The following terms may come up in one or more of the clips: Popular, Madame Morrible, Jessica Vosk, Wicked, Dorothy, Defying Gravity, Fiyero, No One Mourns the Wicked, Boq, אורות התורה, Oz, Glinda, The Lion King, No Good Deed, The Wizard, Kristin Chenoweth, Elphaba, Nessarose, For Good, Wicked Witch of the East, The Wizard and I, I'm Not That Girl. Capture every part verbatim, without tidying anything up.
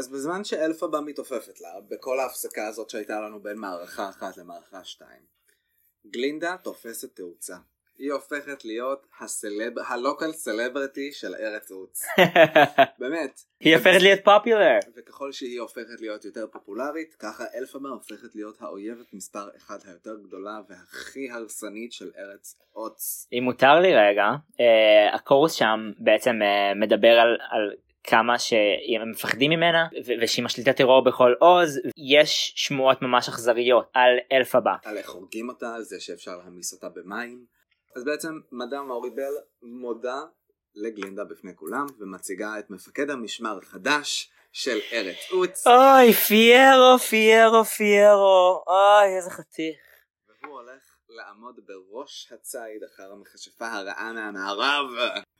אז בזמן שאלפבה מתעופפת לה, בכל ההפסקה הזאת שהייתה לנו בין מערכה אחת למערכה שתיים, גלינדה תופסת תאוצה. היא הופכת להיות הלוקל סלברטי של ארץ עוץ. באמת. היא הופכת להיות פופולר. וככל שהיא הופכת להיות יותר פופולרית, ככה אלפבה הופכת להיות האויבת מספר אחד היותר גדולה והכי הרסנית של ארץ עוץ. אם מותר לי רגע, uh, הקורס שם בעצם uh, מדבר על... על... כמה שהם מפחדים ממנה ו- ושהיא משליטה טרור בכל עוז. יש שמועות ממש אכזריות על אלפבה, על איך הורגים אותה, על זה שאפשר להמיס אותה במים. אז בעצם מדאם מוריבל מודה לגלינדה בפני כולם ומציגה את מפקד המשמר החדש של ארץ עוץ. אוי, פיירו, פיירו, פיירו, אוי איזה חתיך. והוא הולך לעמוד בראש הציד אחר המכשפה הרעה מהמערב.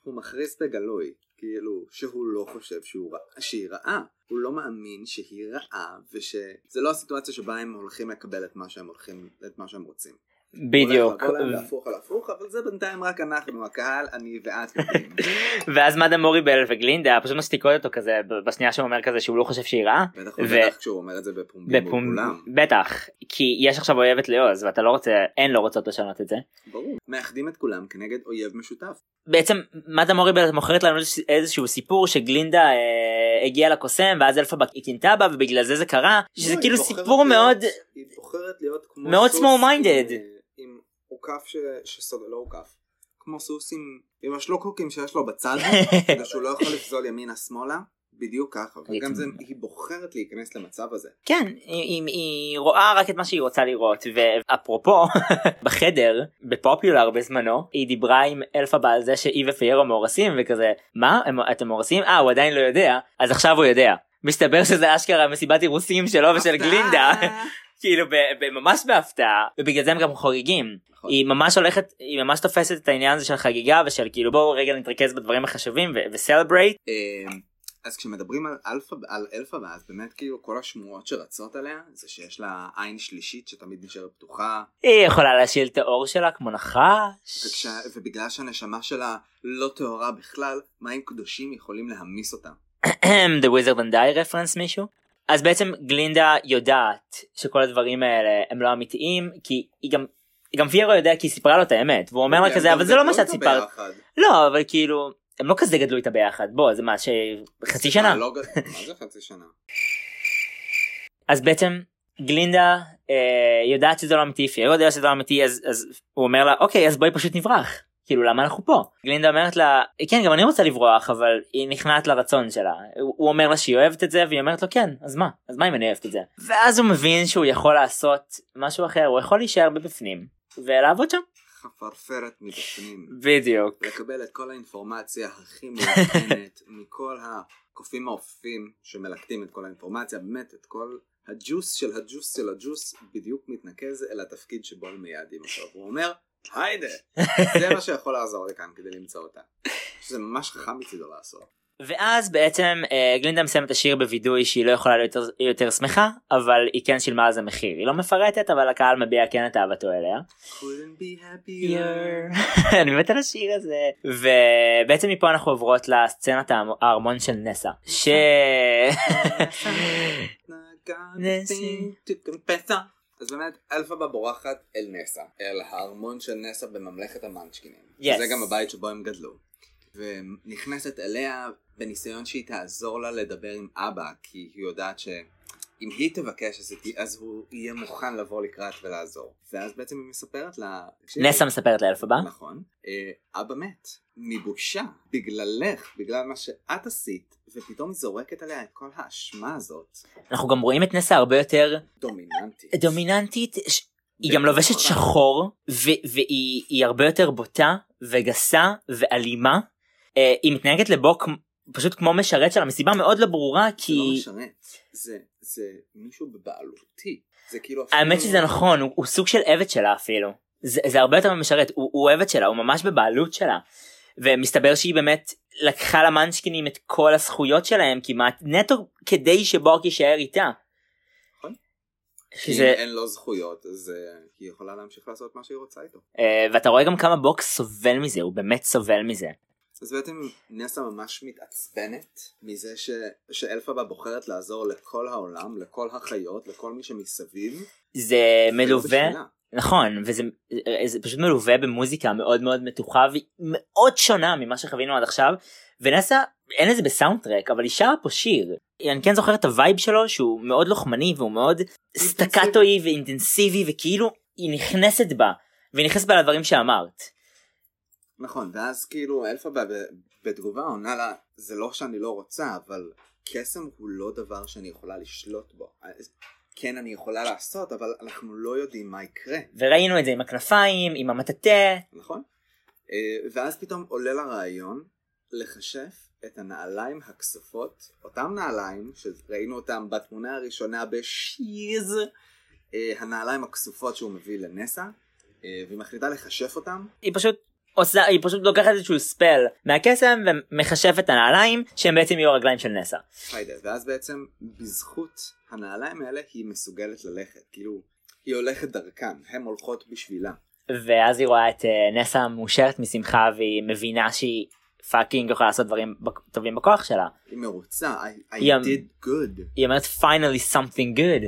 הוא מכריז בגלוי כאילו שהוא לא חושב שהוא רע, שהיא רעה. הוא לא מאמין שהיא רעה, ושזה לא הסיטואציה שבה הם הולכים לקבל את מה שהם הולכים, את מה שהם רוצים. בדיוק. הולך להם להפוך על הפוך, אבל זה בינתיים רק אנחנו, הקהל, אני ואת. ואז מדאם מוריבל וגלינדה פשוט משתיקות אותו כזה, בשנייה שהוא אומר כזה שהוא לא חושב שהיא רעה. בטח ובטח כשהוא אומר את זה בפומבי בכולם. בטח, כי יש עכשיו אויבת לעוז, ואתה לא רוצה, אין לא רוצות לשנות את זה. ברור. מאחדים את כולם כנגד אויב משותף. בעצם מדאם מוריבל מוכרת לנו איזשהו סיפור שגלינדה אה, הגיעה לקוסם, ואז אלפבה היא קינתה בה, ובגלל זה זה קרה, שזה כאילו סיפור מאוד... היא בוחרת להיות כמו... מאוד small-minded. עם עוקף ש... שסוד... לא עוקף. כמו סוס עם... עם השלוקוקים שיש לו בצד, כדי שהוא לא יכול לפזול ימינה-שמאלה. בדיוק ככה. וגם זה... היא בוחרת להיכנס למצב הזה. כן, היא, היא רואה רק את מה שהיא רוצה לראות. ואפרופו, בחדר, בפופולר בזמנו, היא דיברה עם אלפבה על זה שהיא ופיירו מאורסים, וכזה, מה? אתם מאורסים? אה, הוא עדיין לא יודע. אז עכשיו הוא יודע. מסתבר שזה אשכרה מסיבת אירוסים שלו ושל גלינדה. כאילו ממש בהפתעה, ובגלל זה הם גם חוגגים. היא ממש הולכת, היא ממש תופסת את העניין הזה של חגיגה ושל כאילו בואו רגע נתרכז בדברים החשובים וסלברייט. אז כשמדברים על אלפבה, אז באמת כאילו כל השמועות שרצות עליה זה שיש לה עין שלישית שתמיד נשארת פתוחה. היא יכולה להשיל את האור שלה כמו נחש. ובגלל שהנשמה שלה לא טהורה בכלל, מים קדושים יכולים להמיס אותה. The Wizard and I reference מישהו? אז בעצם גלינדה יודעת שכל הדברים האלה הם לא אמיתיים, כי היא גם, גם פיירו יודע, כי היא סיפרה לו את האמת, והוא אומר לה כזה, אבל זה לא מה שאת סיפרת. לא, אבל כאילו, הם לא כזה גדלו איתה ביחד, בוא, זה מה ש... חצי שנה. מה זה חצי שנה? אז בעצם גלינדה יודעת שזה לא אמיתי, פיירו יודע שזה לא אמיתי, אז הוא אומר לה, אוקיי, אז בואי פשוט נברח. כאילו, למה אנחנו פה? גלינדה אומרת לה, כן, גם אני רוצה לברוח, אבל היא נכנעת לרצון שלה. הוא אומר לה שהיא אוהבת את זה, והיא אומרת לו, כן, אז מה? אז מה אם אני אוהבת את זה? ואז הוא מבין שהוא יכול לעשות משהו אחר, הוא יכול להישאר בבפנים, ולעבוד שם. חפרפרת מבפנים. בדיוק. לקבל את כל האינפורמציה הכי מלכנת, מכל הקופים העופים שמלקטים את כל האינפורמציה, באמת את כל... הג'וס של הג'וס של הג'וס בדיוק מתנקז אל התפקיד שבו הם מייעדים אותו. הוא אומר, היידה, זה מה שיכול לעזור לכאן כדי למצוא אותה. שזה ממש חכם מצידו לעשות. ואז בעצם גלינדה מסיים את השיר בוידוי שהיא לא יכולה להיות יותר שמחה, אבל היא כן שילמה על זה מחיר. היא לא מפרטת, אבל הקהל מביע כן את אהבתו אליה. couldn't be happier. אני מתה לשיר הזה. ובעצם מפה אנחנו עוברות לסצנת הארמון של נסה. ש... אז באמת אלפבה בורחת אל נסה, אל הארמון של נסה בממלכת המנצ'קינים, זה גם הבית שבו הם גדלו, ונכנסת אליה בניסיון שהיא תעזור לה לדבר עם אבא, כי היא יודעת שאם היא תבקש אז הוא יהיה מוכן לבוא לקראת ולעזור. ואז בעצם היא מספרת לה, נסה מספרת לאלפבה, נכון, אבא מת מבושה בגללך, בגלל מה שאת עשית, ופתאום היא זורקת עליה את כל האשמה הזאת. אנחנו גם רואים את נסה הרבה יותר דומיננטית. דומיננטית, ש... היא גם לובשת שחור, ו- והיא היא הרבה יותר בוטה, וגסה, ואלימה. אה, היא מתנהגת לבוק פשוט כמו משרת שלה, מסיבה מאוד לא ברורה, כי... לא משרת, זה, זה מישהו בבעלותי. זה כאילו האמת אפילו... שזה נכון, הוא, הוא סוג של עבד שלה אפילו. זה, זה הרבה יותר משרת, הוא, הוא עבד שלה, הוא ממש בבעלות שלה. ומסתבר שהיא באמת לקחה למנצ'קינים את כל הזכויות שלהם כמעט נטו כדי שבורק יישאר איתה. נכון. אם אין לו זכויות אז היא יכולה להמשיך לעשות מה שהיא רוצה איתו. ואתה רואה גם כמה בוק סובל מזה, הוא באמת סובל מזה. אז בעצם נסה ממש מתעצבנת מזה ש... שאלפבה בוחרת לעזור לכל העולם, לכל החיות, לכל מי שמסביב. זה מלווה, נכון, וזה זה פשוט מלווה במוזיקה מאוד מאוד מתוחה ומאוד שונה ממה שחווינו עד עכשיו, ונסה אין לזה בסאונדטרק, אבל היא שרה פה שיר. אני כן זוכרת את הווייב שלו שהוא מאוד לוחמני והוא מאוד סטקטוי ואינטנסיבי, וכאילו היא נכנסת בה, והיא נכנסת בה לדברים שאמרת. נכון, ואז כאילו אלפבה בתגובה עונה לה, זה לא שאני לא רוצה, אבל קסם הוא לא דבר שאני יכולה לשלוט בו. כן, אני יכולה לעשות, אבל אנחנו לא יודעים מה יקרה. וראינו את זה עם הכנפיים, עם המטטה. נכון. ואז פתאום עולה לרעיון לחשף את הנעליים הכספות, אותם נעליים שראינו אותם בתמונה הראשונה בשיז, הנעליים הכספות שהוא מביא לנסה, והיא מחליטה לחשף אותם. היא פשוט... עושה, היא פשוט לוקחת איזשהו ספל מהקסם ומחשפת את הנעליים שהם בעצם יהיו הרגליים של נסה. ואז בעצם בזכות הנעליים האלה היא מסוגלת ללכת, כאילו היא הולכת דרכן, הן הולכות בשבילה. ואז היא רואה את uh, נסה מאושרת משמחה, והיא מבינה שהיא פאקינג יכולה לעשות דברים טובים בכוח שלה. היא מרוצה, I, I היא did good. היא אומרת finally something good.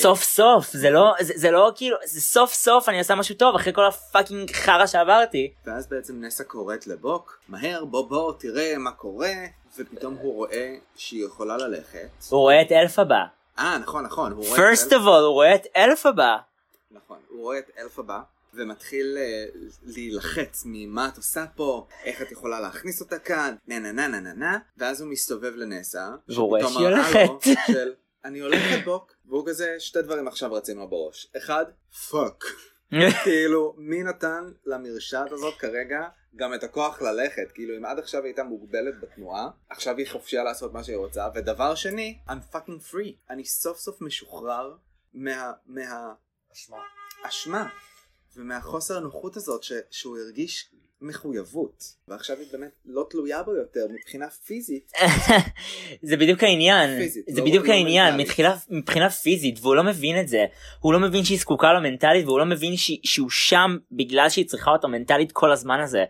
סוף סוף, זה לא, זה, זה לא כאילו, זה סוף סוף אני עושה משהו טוב אחרי כל הפאקינג חרה שעברתי. ואז בעצם נסה קוראת לבוק, מהר בוא בוא תראה מה קורה, ופתאום הוא רואה שהיא יכולה ללכת. הוא רואה את אלפבה. אה נכון נכון. First of all הוא רואה את אלפבה. נכון, הוא רואה את אלפבה. ומתחיל להילחץ ממה את עושה פה, איך את יכולה להכניס אותה כאן, נה נה נה נה נה, ואז הוא מסתובב לנסה, וראה שהיא הולכת. אני הולכת בוק, והוא כזה שתי דברים עכשיו רצים לו בראש. אחד, פאק. כאילו, מי נתן למרשעת הזאת כרגע גם את הכוח ללכת? כאילו, אם עד עכשיו היא הייתה מוגבלת בתנועה, עכשיו היא חופשייה לעשות מה שהיא רוצה. ודבר שני, I'm fucking free. אני סוף סוף משוחרר מה... מה... אשמה. אשמה. ומהחוסר הנוחות הזאת ש- שהוא הרגיש מחויבות, ועכשיו היא באמת לא תלויה בו יותר מבחינה פיזית. זה בדיוק העניין, פיזית, זה לא בדיוק העניין מתחילה, מבחינה פיזית, והוא לא מבין את זה, הוא לא מבין שהיא זקוקה לו מנטלית, והוא לא מבין ש- שהוא שם בגלל שהיא צריכה אותו מנטלית כל הזמן הזה,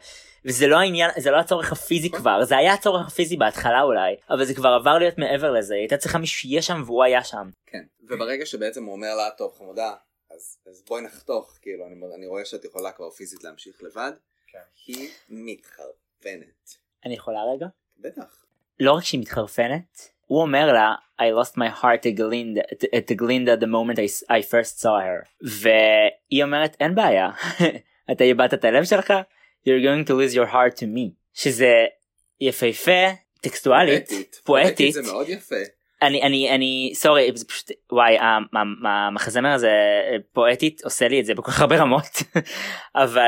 וזה לא העניין, זה לא הצורך הפיזי כבר, זה היה הצורך הפיזי בהתחלה אולי, אבל זה כבר עבר להיות מעבר לזה, היא הייתה צריכה מי שיהיה שם והוא היה שם. כן, וברגע שבעצם הוא אומר לה, טוב חמודה, אז, אז בואי נחתוך, כאילו, אני, אני רואה שאת יכולה כבר פיזית להמשיך לבד. כן. היא מתחרפנת. אני יכולה רגע? בטח. לא רק שהיא מתחרפנת, הוא אומר לה, I lost my heart to Glinda, to, to Glinda the moment I, I first saw her. והיא אומרת, אין בעיה, אתה איבדת את הלב שלך, you're going to lose your heart to me. שזה יפהפה, טקסטואלית, פואטית. פואטית זה מאוד יפה. אני, אני, אני, סורי, זה פשוט, וואי, המחזמר הזה פואטית עושה לי את זה בכל כך הרבה רמות, אבל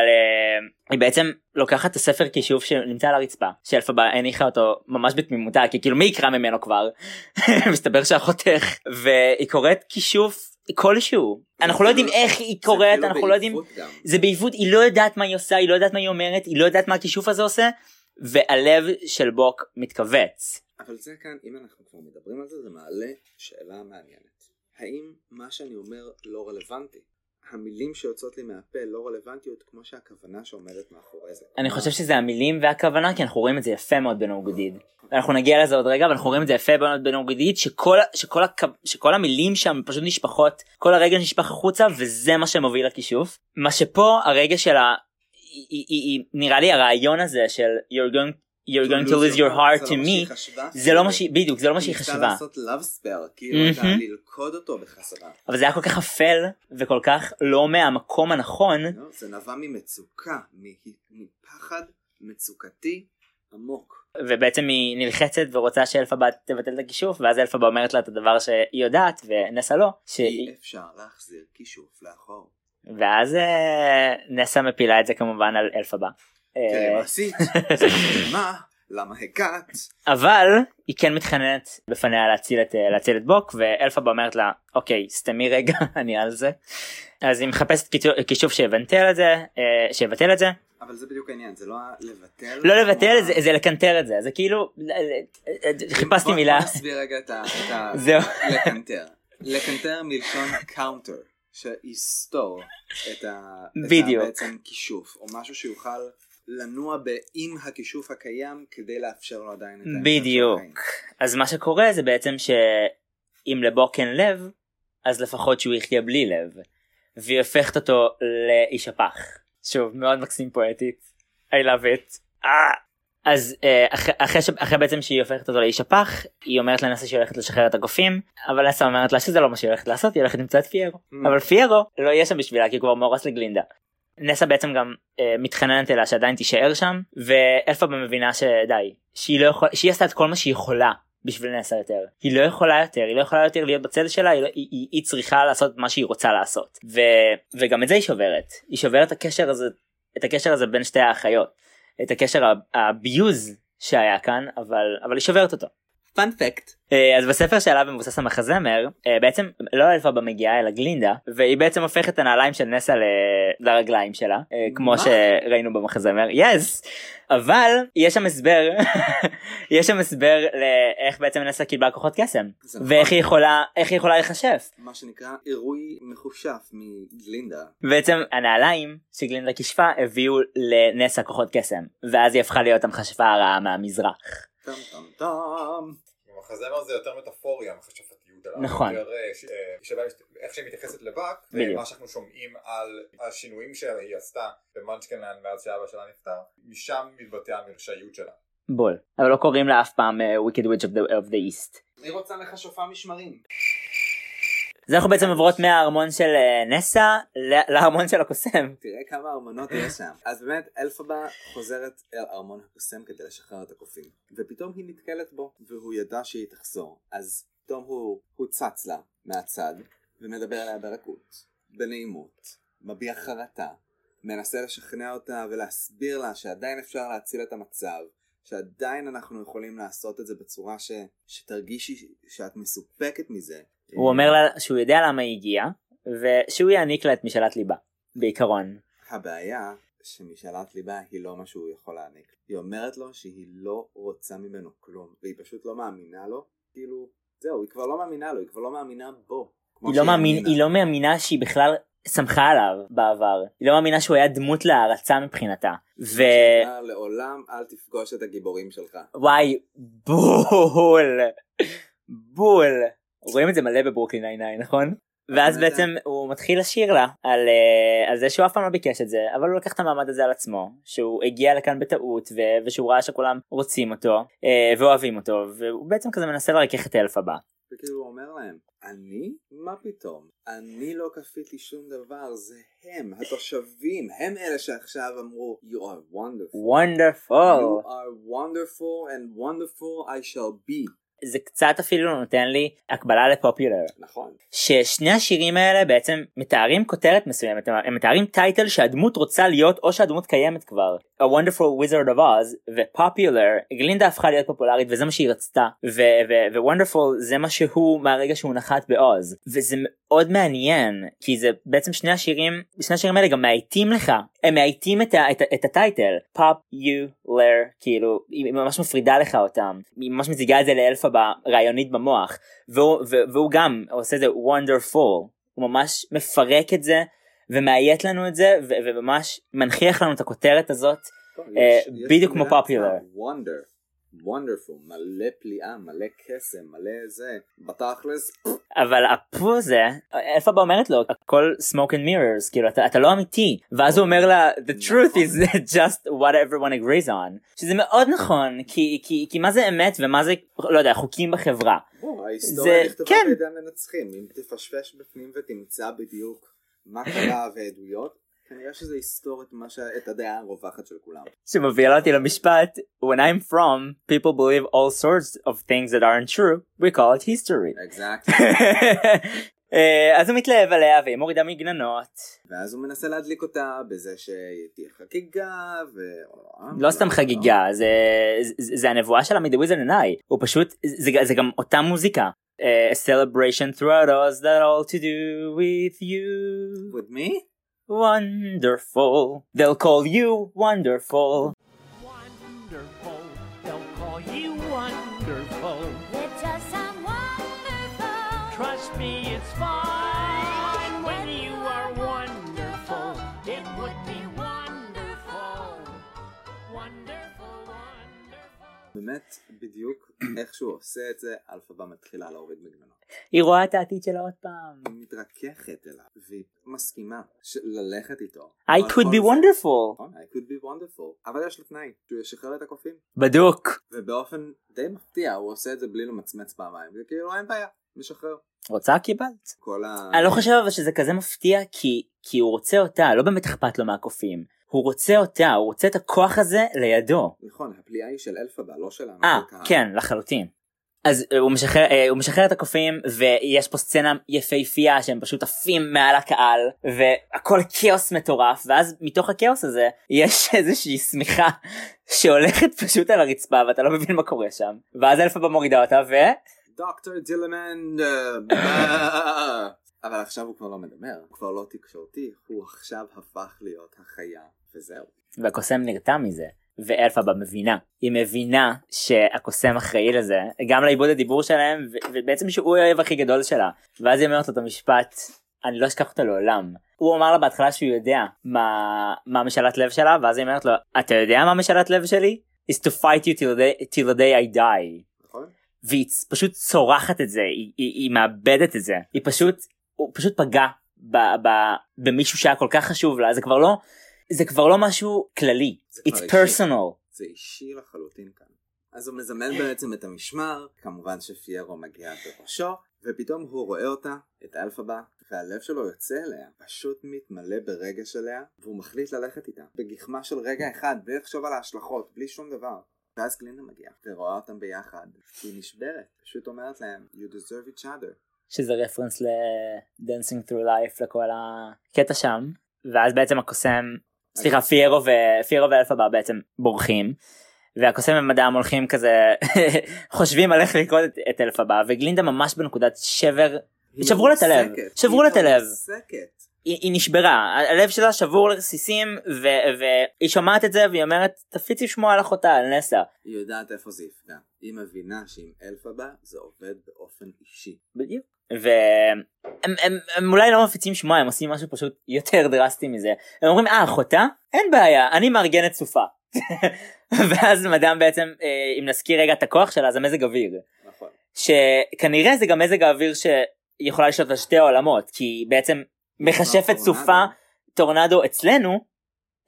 היא בעצם לוקחת את הספר כישוב שנמצא על הרצפה, שאלפבה הניחה אותו ממש בתמימותה, כי כאילו מי יקרא ממנו כבר? מסתבר שהחותך, והיא קוראת כישוב כלשהו, אנחנו לא יודעים איך היא קוראת, אנחנו לא יודעים, זה בעיוות, היא לא יודעת מה היא עושה, היא לא יודעת מה היא אומרת, היא לא יודעת מה הכישוב הזה עושה, והלב של בוק מתכווץ. אבל זה כאן, אם אנחנו כבר מדברים על זה, זה מעלה שאלה מעניינת. האם מה שאני אומר לא רלוונטי? המילים שיוצאות לי מהפה לא רלוונטיות כמו שהכוונה שעומדת מאחורי זה. אני חושב שזה המילים והכוונה, כי אנחנו רואים את זה יפה מאוד בנו גדיד. אנחנו נגיע לזה עוד רגע, אבל אנחנו רואים את זה יפה מאוד בנו גדיד, שכל, שכל, שכל המילים שם פשוט נשפחות, כל הרגע נשפח החוצה, וזה מה שמוביל לכישוף. מה שפה הרגע של ה... נראה לי הרעיון הזה של you're going to you're going to lose your heart to me, זה לא מה שהיא, בדיוק, זה לא מה שהיא חשבה. היא ניסה לעשות love spare, כאילו הייתה ללכוד אותו בחזרה. אבל זה היה כל כך אפל, וכל כך לא מהמקום הנכון. זה נבע ממצוקה, מפחד מצוקתי עמוק. ובעצם היא נלחצת ורוצה שאלפבה תבטל את הכישוף, ואז אלפבה אומרת לה את הדבר שהיא יודעת, ונסה לו. אי אפשר להחזיר כישוף לאחור. ואז נסה מפילה את זה כמובן על אלפבה. תראה מה עשית, זה מה, למה הגעת? אבל היא כן מתחננת בפניה להציל את בוק, ואלפבה אומרת לה, אוקיי, סתמי רגע, אני על זה. אז היא מחפשת כישוף שיבטל את זה, שיבטל את זה. אבל זה בדיוק העניין, זה לא לבטל? לא לבטל, זה לקנטר את זה, זה כאילו, חיפשתי מילה. בוא נסביר רגע את ה... לקנטר. לקנטר מלשון קאונטר, שיסתור את ה... בעצם כישוף, או משהו שיוכל... לנוע בעם הכישוף הקיים כדי לאפשר לו עדיין את האפשר. בדיוק. אז מה שקורה זה בעצם שאם לבוק אין לב, אז לפחות שהוא יחיה בלי לב. והיא הופכת אותו לאיש הפח. שוב, מאוד מקסים פואטית. I love it. אז אחרי, אחרי בעצם שהיא הופכת אותו לאיש הפח, היא אומרת לנסה שהיא הולכת לשחרר את הגופים, אבל נסה אומרת לה שזה לא מה שהיא הולכת לעשות, היא הולכת למצוא את פיירו. אבל פיירו לא יהיה שם בשבילה, כי הוא כבר מורס לגלינדה. נסה בעצם גם אה, מתחננת אליה שעדיין תישאר שם, ואלפאבה מבינה שדי, שהיא, לא יכול, שהיא עשתה את כל מה שהיא יכולה בשביל נסה יותר. היא לא יכולה יותר, היא לא יכולה יותר להיות בצד שלה, היא, לא, היא, היא, היא צריכה לעשות מה שהיא רוצה לעשות. ו, וגם את זה היא שוברת. היא שוברת את הקשר הזה, את הקשר הזה בין שתי האחיות. את הקשר הביוז שהיה כאן, אבל, אבל היא שוברת אותו. פאנט פקט. אז בספר שעליו מבוסס המחזמר, בעצם לא אלפאבה מגיעה אלא גלינדה, והיא בעצם הופכת את הנעליים של נסה לרגליים שלה, כמו מה? שראינו במחזמר. יס! Yes. אבל יש שם הסבר, יש שם הסבר לאיך בעצם נסה קיבלה כוחות קסם, ואיך היא יכולה, איך היא יכולה לחשף. מה שנקרא עירוי מחושף מגלינדה. בעצם הנעליים שגלינדה כשפה הביאו לנסה כוחות קסם, ואז היא הפכה להיות המחשפה הרעה מהמזרח. טם טם טם. המחזמר זה יותר מטאפוריה, המחשפתיות עליו. נכון. איך שהיא מתייחסת לבק, ומה שאנחנו שומעים על השינויים שהיא עשתה במנצ'קנן מאז שאבא שלה נפטר, משם מתבטא המרשאיות שלה. בול. אבל לא קוראים לה אף פעם Wicked Witch of the East. אני רוצה לחשופה משמרים. אז אנחנו בעצם עברות מהארמון של נסה לארמון של הקוסם. תראה כמה ארמונות יש שם. אז באמת אלפאבה חוזרת אל ארמון הקוסם כדי לשחרר את הקופים. ופתאום היא נתקלת בו, והוא ידע שהיא תחזור. אז פתאום הוא, הוא צץ לה מהצד, ומדבר עליה ברכות, בנעימות, מביע חרטה, מנסה לשכנע אותה ולהסביר לה שעדיין אפשר להציל את המצב, שעדיין אנחנו יכולים לעשות את זה בצורה ש, שתרגישי שאת מסופקת מזה. הוא אומר לה שהוא יודע למה היא הגיעה, ושהוא יעניק לה את משאלת ליבה, בעיקרון. הבעיה שמשאלת ליבה היא לא מה שהוא יכול להעניק. היא אומרת לו שהיא לא רוצה ממנו כלום, והיא פשוט לא מאמינה לו, כאילו, זהו, היא כבר לא מאמינה לו, היא כבר לא מאמינה בו. היא לא, מאמין, היא לא מאמינה שהיא בכלל שמחה עליו בעבר. היא לא מאמינה שהוא היה דמות להערצה מבחינתה. ו... לעולם אל תפגוש את הגיבורים שלך. וואי, בול, בול. רואים את זה מלא בברוקלין נייניין, נכון? ואז בעצם הוא מתחיל לשיר לה על, על זה שהוא אף פעם לא ביקש את זה, אבל הוא לקח את המעמד הזה על עצמו, שהוא הגיע לכאן בטעות, ו- ושהוא ראה שכולם רוצים אותו, ואוהבים אותו, והוא בעצם כזה מנסה לרכך את אלפאבה. וכאילו הוא אומר להם, אני? מה פתאום? אני לא כפיתי שום דבר, זה הם, התושבים, הם אלה שעכשיו אמרו, you are wonderful. wonderful. You are wonderful and wonderful I shall be. זה קצת אפילו נותן לי הקבלה לפופולר. נכון. ששני השירים האלה בעצם מתארים כותרת מסוימת, הם מתארים טייטל שהדמות רוצה להיות או שהדמות קיימת כבר. A Wonderful Wizard of Oz ו-Popular, גלינדה הפכה להיות פופולרית וזה מה שהיא רצתה, ו-Wonderful זה מה שהוא מהרגע שהוא נחת באוז, וזה מאוד מעניין, כי זה בעצם שני השירים, שני השירים האלה גם מאייתים לך, הם מאייתים את, את, את הטייטל, Popular, כאילו, היא ממש מפרידה לך אותם, היא ממש מציגה את זה לאלפאבה רעיונית במוח, והוא, והוא גם עושה את זה Wonderful, הוא ממש מפרק את זה, ומאיית לנו את זה, ו- וממש מנחיח לנו את הכותרת הזאת, טוב, uh, יש, בדיוק כמו Popular. Wonder, wonderful, מלא פליאה, מלא קסם, מלא זה, בתכלס. אבל הפו זה, אלפאבה אומרת לו, הכל smoke and mirrors, כאילו, אתה, אתה לא אמיתי, ואז הוא אומר לה, the truth is just what everyone agrees on, שזה מאוד נכון, כי, כי, כי מה זה אמת, ומה זה, לא יודע, חוקים בחברה. בוא, ההיסטוריה נכתובה כן. בידי המנצחים, אם תפשפש בפנים ותמצא בדיוק, מה קרה ועדויות, כנראה שזה יסתור את הדעה הרווחת של כולם. שמובילה אותי למשפט, When I'm from, people believe all sorts of things that aren't true, we call it history. Exactly. אז הוא מתלהב עליה והיא מורידה מגננות. ואז הוא מנסה להדליק אותה בזה שתהיה חגיגה ו... לא סתם חגיגה, זה הנבואה שלה מ-The Wizard and I, הוא פשוט, זה גם אותה מוזיקה. A celebration throughout us that all to do with you. With me? Wonderful. They'll call you wonderful. Wonderful. They'll call you wonderful. You're just some wonderful. Trust me, it's fine when you are wonderful. It would be wonderful. באמת בדיוק איך שהוא עושה את זה, אלפאבה מתחילה להוריד מגמנות. היא רואה את העתיד שלה עוד פעם. היא מתרככת אליו, והיא מסכימה ללכת איתו. I could be wonderful. I could be wonderful. אבל יש לו תנאי, שהוא ישחרר את הקופים. בדוק. ובאופן די מפתיע, הוא עושה את זה בלי למצמץ פעמיים. זה כאילו אין בעיה, משחרר. רוצה קיבלת. אני לא חושב אבל שזה כזה מפתיע, כי הוא רוצה אותה, לא באמת אכפת לו מהקופים. הוא רוצה אותה, הוא רוצה את הכוח הזה לידו. נכון, הפליאה היא של אלפאבה, לא שלנו. אה, כן, לחלוטין. אז הוא משחרר, הוא משחרר את הקופים, ויש פה סצנה יפהפייה שהם פשוט עפים מעל הקהל, והכל כאוס מטורף, ואז מתוך הכאוס הזה יש איזושהי סמיכה שהולכת פשוט על הרצפה, ואתה לא מבין מה קורה שם. ואז אלפאבה מורידה אותה, ו... דוקטור דילמנד... אבל עכשיו הוא כבר לא מדבר, הוא כבר לא תקשורתי, הוא עכשיו הפך להיות החיה, וזהו. והקוסם נרתע מזה, ואלפאבה מבינה. היא מבינה שהקוסם אחראי לזה, גם לאיבוד הדיבור שלהם, ו- ובעצם שהוא האויב הכי גדול שלה. ואז היא אומרת לו את המשפט, אני לא אשכח אותו לעולם. הוא אמר לה בהתחלה שהוא יודע מה, מה משאלת לב שלה, ואז היא אומרת לו, אתה יודע מה משאלת לב שלי? It's to fight you till the, till the day I die. נכון. והיא פשוט צורחת את זה, היא, היא, היא מאבדת את זה. היא פשוט... הוא פשוט פגע ב, ב, במישהו שהיה כל כך חשוב לה, זה כבר לא, זה כבר לא משהו כללי, it's personal. זה אישי לחלוטין כאן. אז הוא מזמן בעצם את המשמר, כמובן שפיירו מגיע בראשו, ופתאום הוא רואה אותה, את אלפאבה, והלב שלו יוצא אליה, פשוט מתמלא ברגש אליה, והוא מחליט ללכת איתה, בגחמה של רגע אחד, בלי לחשוב על ההשלכות, בלי שום דבר. ואז גלינדה מגיעה, ורואה אותם ביחד, היא נשברת, פשוט אומרת להם, you deserve each other. שזה רפרנס ל-Dancing Through Life, לכל הקטע שם, ואז בעצם הקוסם, סליחה, פיירו ואלפאבה בעצם בורחים, והקוסם ומדעם הולכים כזה, חושבים על איך לקרוא את אלפאבה, וגלינדה ממש בנקודת שבר, שברו לה את הלב, שברו לה את הלב, היא נשברה, הלב שלה שבור לרסיסים, והיא שומעת את זה, והיא אומרת, תפיצי שמוע על אחותה, על נסה. היא יודעת איפה זה יפגע, היא מבינה שעם אלפאבה, זה עובד באופן אישי. בדיוק. והם אולי לא מפיצים שמוע, הם עושים משהו פשוט יותר דרסטי מזה. הם אומרים, אה, אחותה? אין בעיה, אני מארגנת סופה. ואז מדאם בעצם, אם נזכיר רגע את הכוח שלה, זה מזג אוויר. נכון. שכנראה זה גם מזג האוויר שיכולה לשלוט על שתי העולמות, כי בעצם מחשפת סופה, טורנדו אצלנו,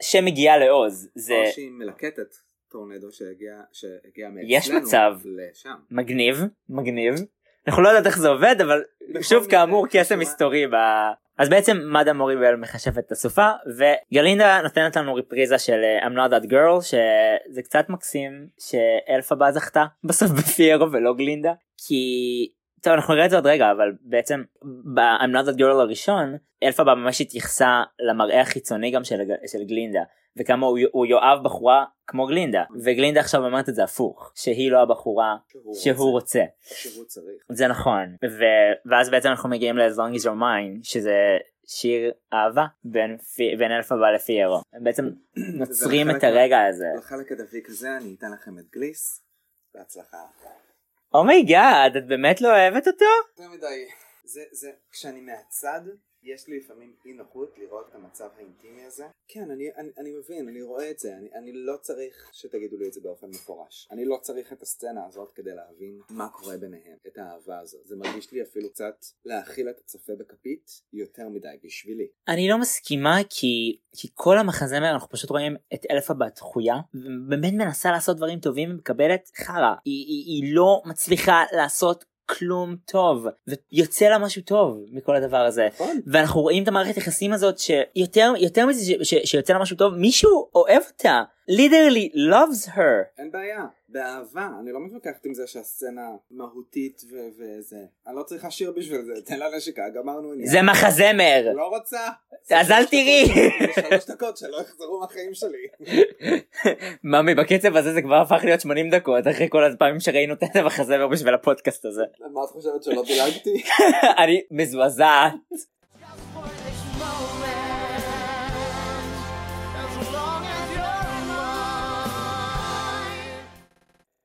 שמגיעה לעוז. או שהיא מלקטת טורנדו שהגיעה מאצלנו לשם. מגניב, מגניב. אנחנו לא יודעת איך זה עובד, אבל שוב כאמור קסם היסטורי. אז בעצם מדאם מוריבל מחשפת את הסופה, וגלינדה נותנת לנו ריפריזה של I'm Not That Girl, שזה קצת מקסים שאלפאבה זכתה בסוף בפיירו ולא גלינדה, כי טוב אנחנו נראה את זה עוד רגע, אבל בעצם ב-I'm Not That Girl הראשון אלפאבה ממש התייחסה למראה החיצוני גם של, של גלינדה, וכמה הוא, הוא יואב בחורה כמו גלינדה, וגלינדה עכשיו אמרת את זה הפוך, שהיא לא הבחורה שהוא, שהוא רוצה, שהוא צריך. זה נכון, ו- ואז בעצם אנחנו מגיעים ל-As Long As You're Mine, שזה שיר אהבה בין, פי- בין אלפאבה לפיירו, הם בעצם נוצרים את הרגע הזה. לחלק הדביק הזה אני אתן לכם את גליס, בהצלחה. אומייגאד, את באמת לא אוהבת אותו? זה מדי, זה, זה, כשאני מהצד, יש לי לפעמים אי נוחות לראות את המצב האינטימי הזה. כן, אני, אני, אני מבין, אני רואה את זה, אני, אני לא צריך שתגידו לי את זה באופן מפורש. אני לא צריך את הסצנה הזאת כדי להבין מה קורה ביניהם, את האהבה הזאת. זה מרגיש לי אפילו קצת להאכיל את הצופה בכפית יותר מדי בשבילי. אני לא מסכימה כי, כי כל המחזמר אנחנו פשוט רואים את אלפאבה דחויה, ובאמת מנסה לעשות דברים טובים ומקבלת חרה. היא, היא, היא לא מצליחה לעשות כלום טוב, ויוצא לה משהו טוב מכל הדבר הזה, ואנחנו רואים את המערכת היחסים הזאת שיותר יותר מזה שיוצא לה משהו טוב, מישהו אוהב אותה, literally loves her. אין בעיה, באהבה, אני לא מתווכחת עם זה שהסצנה מהותית וזה, אני לא צריכה שיר בשביל זה, תן לה נשיקה, גמרנו. זה מחזמר. לא רוצה. אז אל תראי. שלוש דקות שלא יחזרו מהחיים שלי. ממי, בקצב הזה זה כבר הפך להיות שמונים דקות, אחרי כל הפעמים שראינו את המחזמר בשביל הפודקאסט הזה. מה את חושבת שלא דילגתי? אני מזועזעת.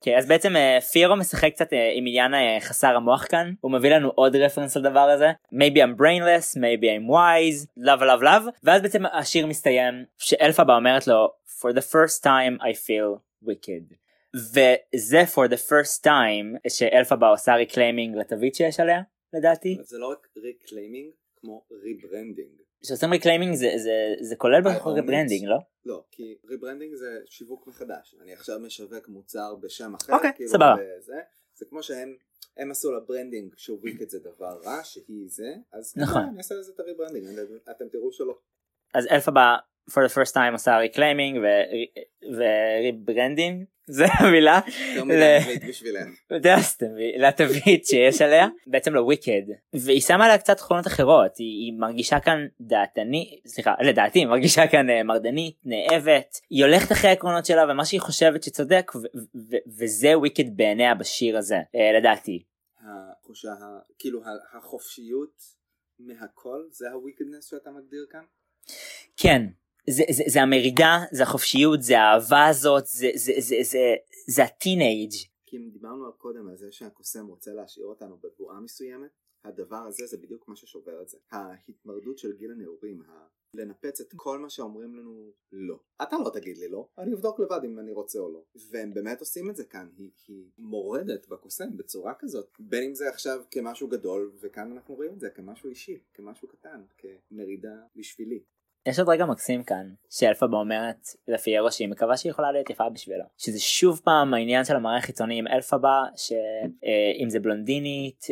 Okay, אז בעצם פיירו משחק קצת עם עניין חסר המוח כאן, הוא מביא לנו עוד רפרנס לדבר הזה, maybe I'm brainless, maybe I'm wise, love, love, love, ואז בעצם השיר מסתיים, שאלפאבה אומרת לו, for the first time I feel wicked, וזה for the first time שאלפאבה עושה ריקליימינג לתווית שיש עליה, לדעתי. זה לא רק ריקליימינג, כמו ריברנדינג. שעושים ריקליימינג זה, זה, זה כולל בכל ריברנדינג, לא? לא, כי ריברנדינג זה שיווק מחדש. אני עכשיו משווק מוצר בשם אחר. אוקיי, כאילו סבבה. זה, זה כמו שהם... הם עשו לברנדינג שהוביק את זה דבר רע, שהיא זה, אז נכון. אני אעשה לזה את הריברנדינג, אתם תראו שלא. אז אלפאבה, for the first time, עושה ריקליימינג וריברנדינג, זה המילה. יותר מילה אנגלית בשבילנו. דסתם, לתווית שיש עליה, בעצם לוויקד, והיא שמה עליה קצת תכונות אחרות, היא מרגישה כאן דעתנית, סליחה, לדעתי, היא מרגישה כאן מרדנית, נאבת, היא הולכת אחרי העקרונות שלה, ומה שהיא חושבת שצודק, וזה וויקד בעיניה בשיר הזה, לדעתי. התחושה, כאילו החופשיות מהכל, זה הוויקדנס שאתה מגדיר כאן? כן. זה, זה, זה המרידה, זה החופשיות, זה האהבה הזאת, זה, זה, זה, זה, זה הטינאג'. כי אם דיברנו על קודם על זה שהקוסם רוצה להשאיר אותנו בבועה מסוימת, הדבר הזה זה בדיוק מה ששובר את זה. ההתמרדות של גיל הנעורים, ה... לנפץ את כל מה שאומרים לנו לא. אתה לא תגיד לי לא, אני אבדוק לבד אם אני רוצה או לא. והם באמת עושים את זה כאן, היא, היא מורדת בקוסם בצורה כזאת, בין אם זה עכשיו כמשהו גדול, וכאן אנחנו רואים את זה כמשהו אישי, כמשהו קטן, כמרידה בשבילי. יש עוד רגע מקסים כאן, שאלפאבה אומרת לפיירו שהיא מקווה שהיא יכולה להיות יפה בשבילו. שזה שוב פעם העניין של המראה החיצוני עם אלפאבה, שאם זה בלונדינית,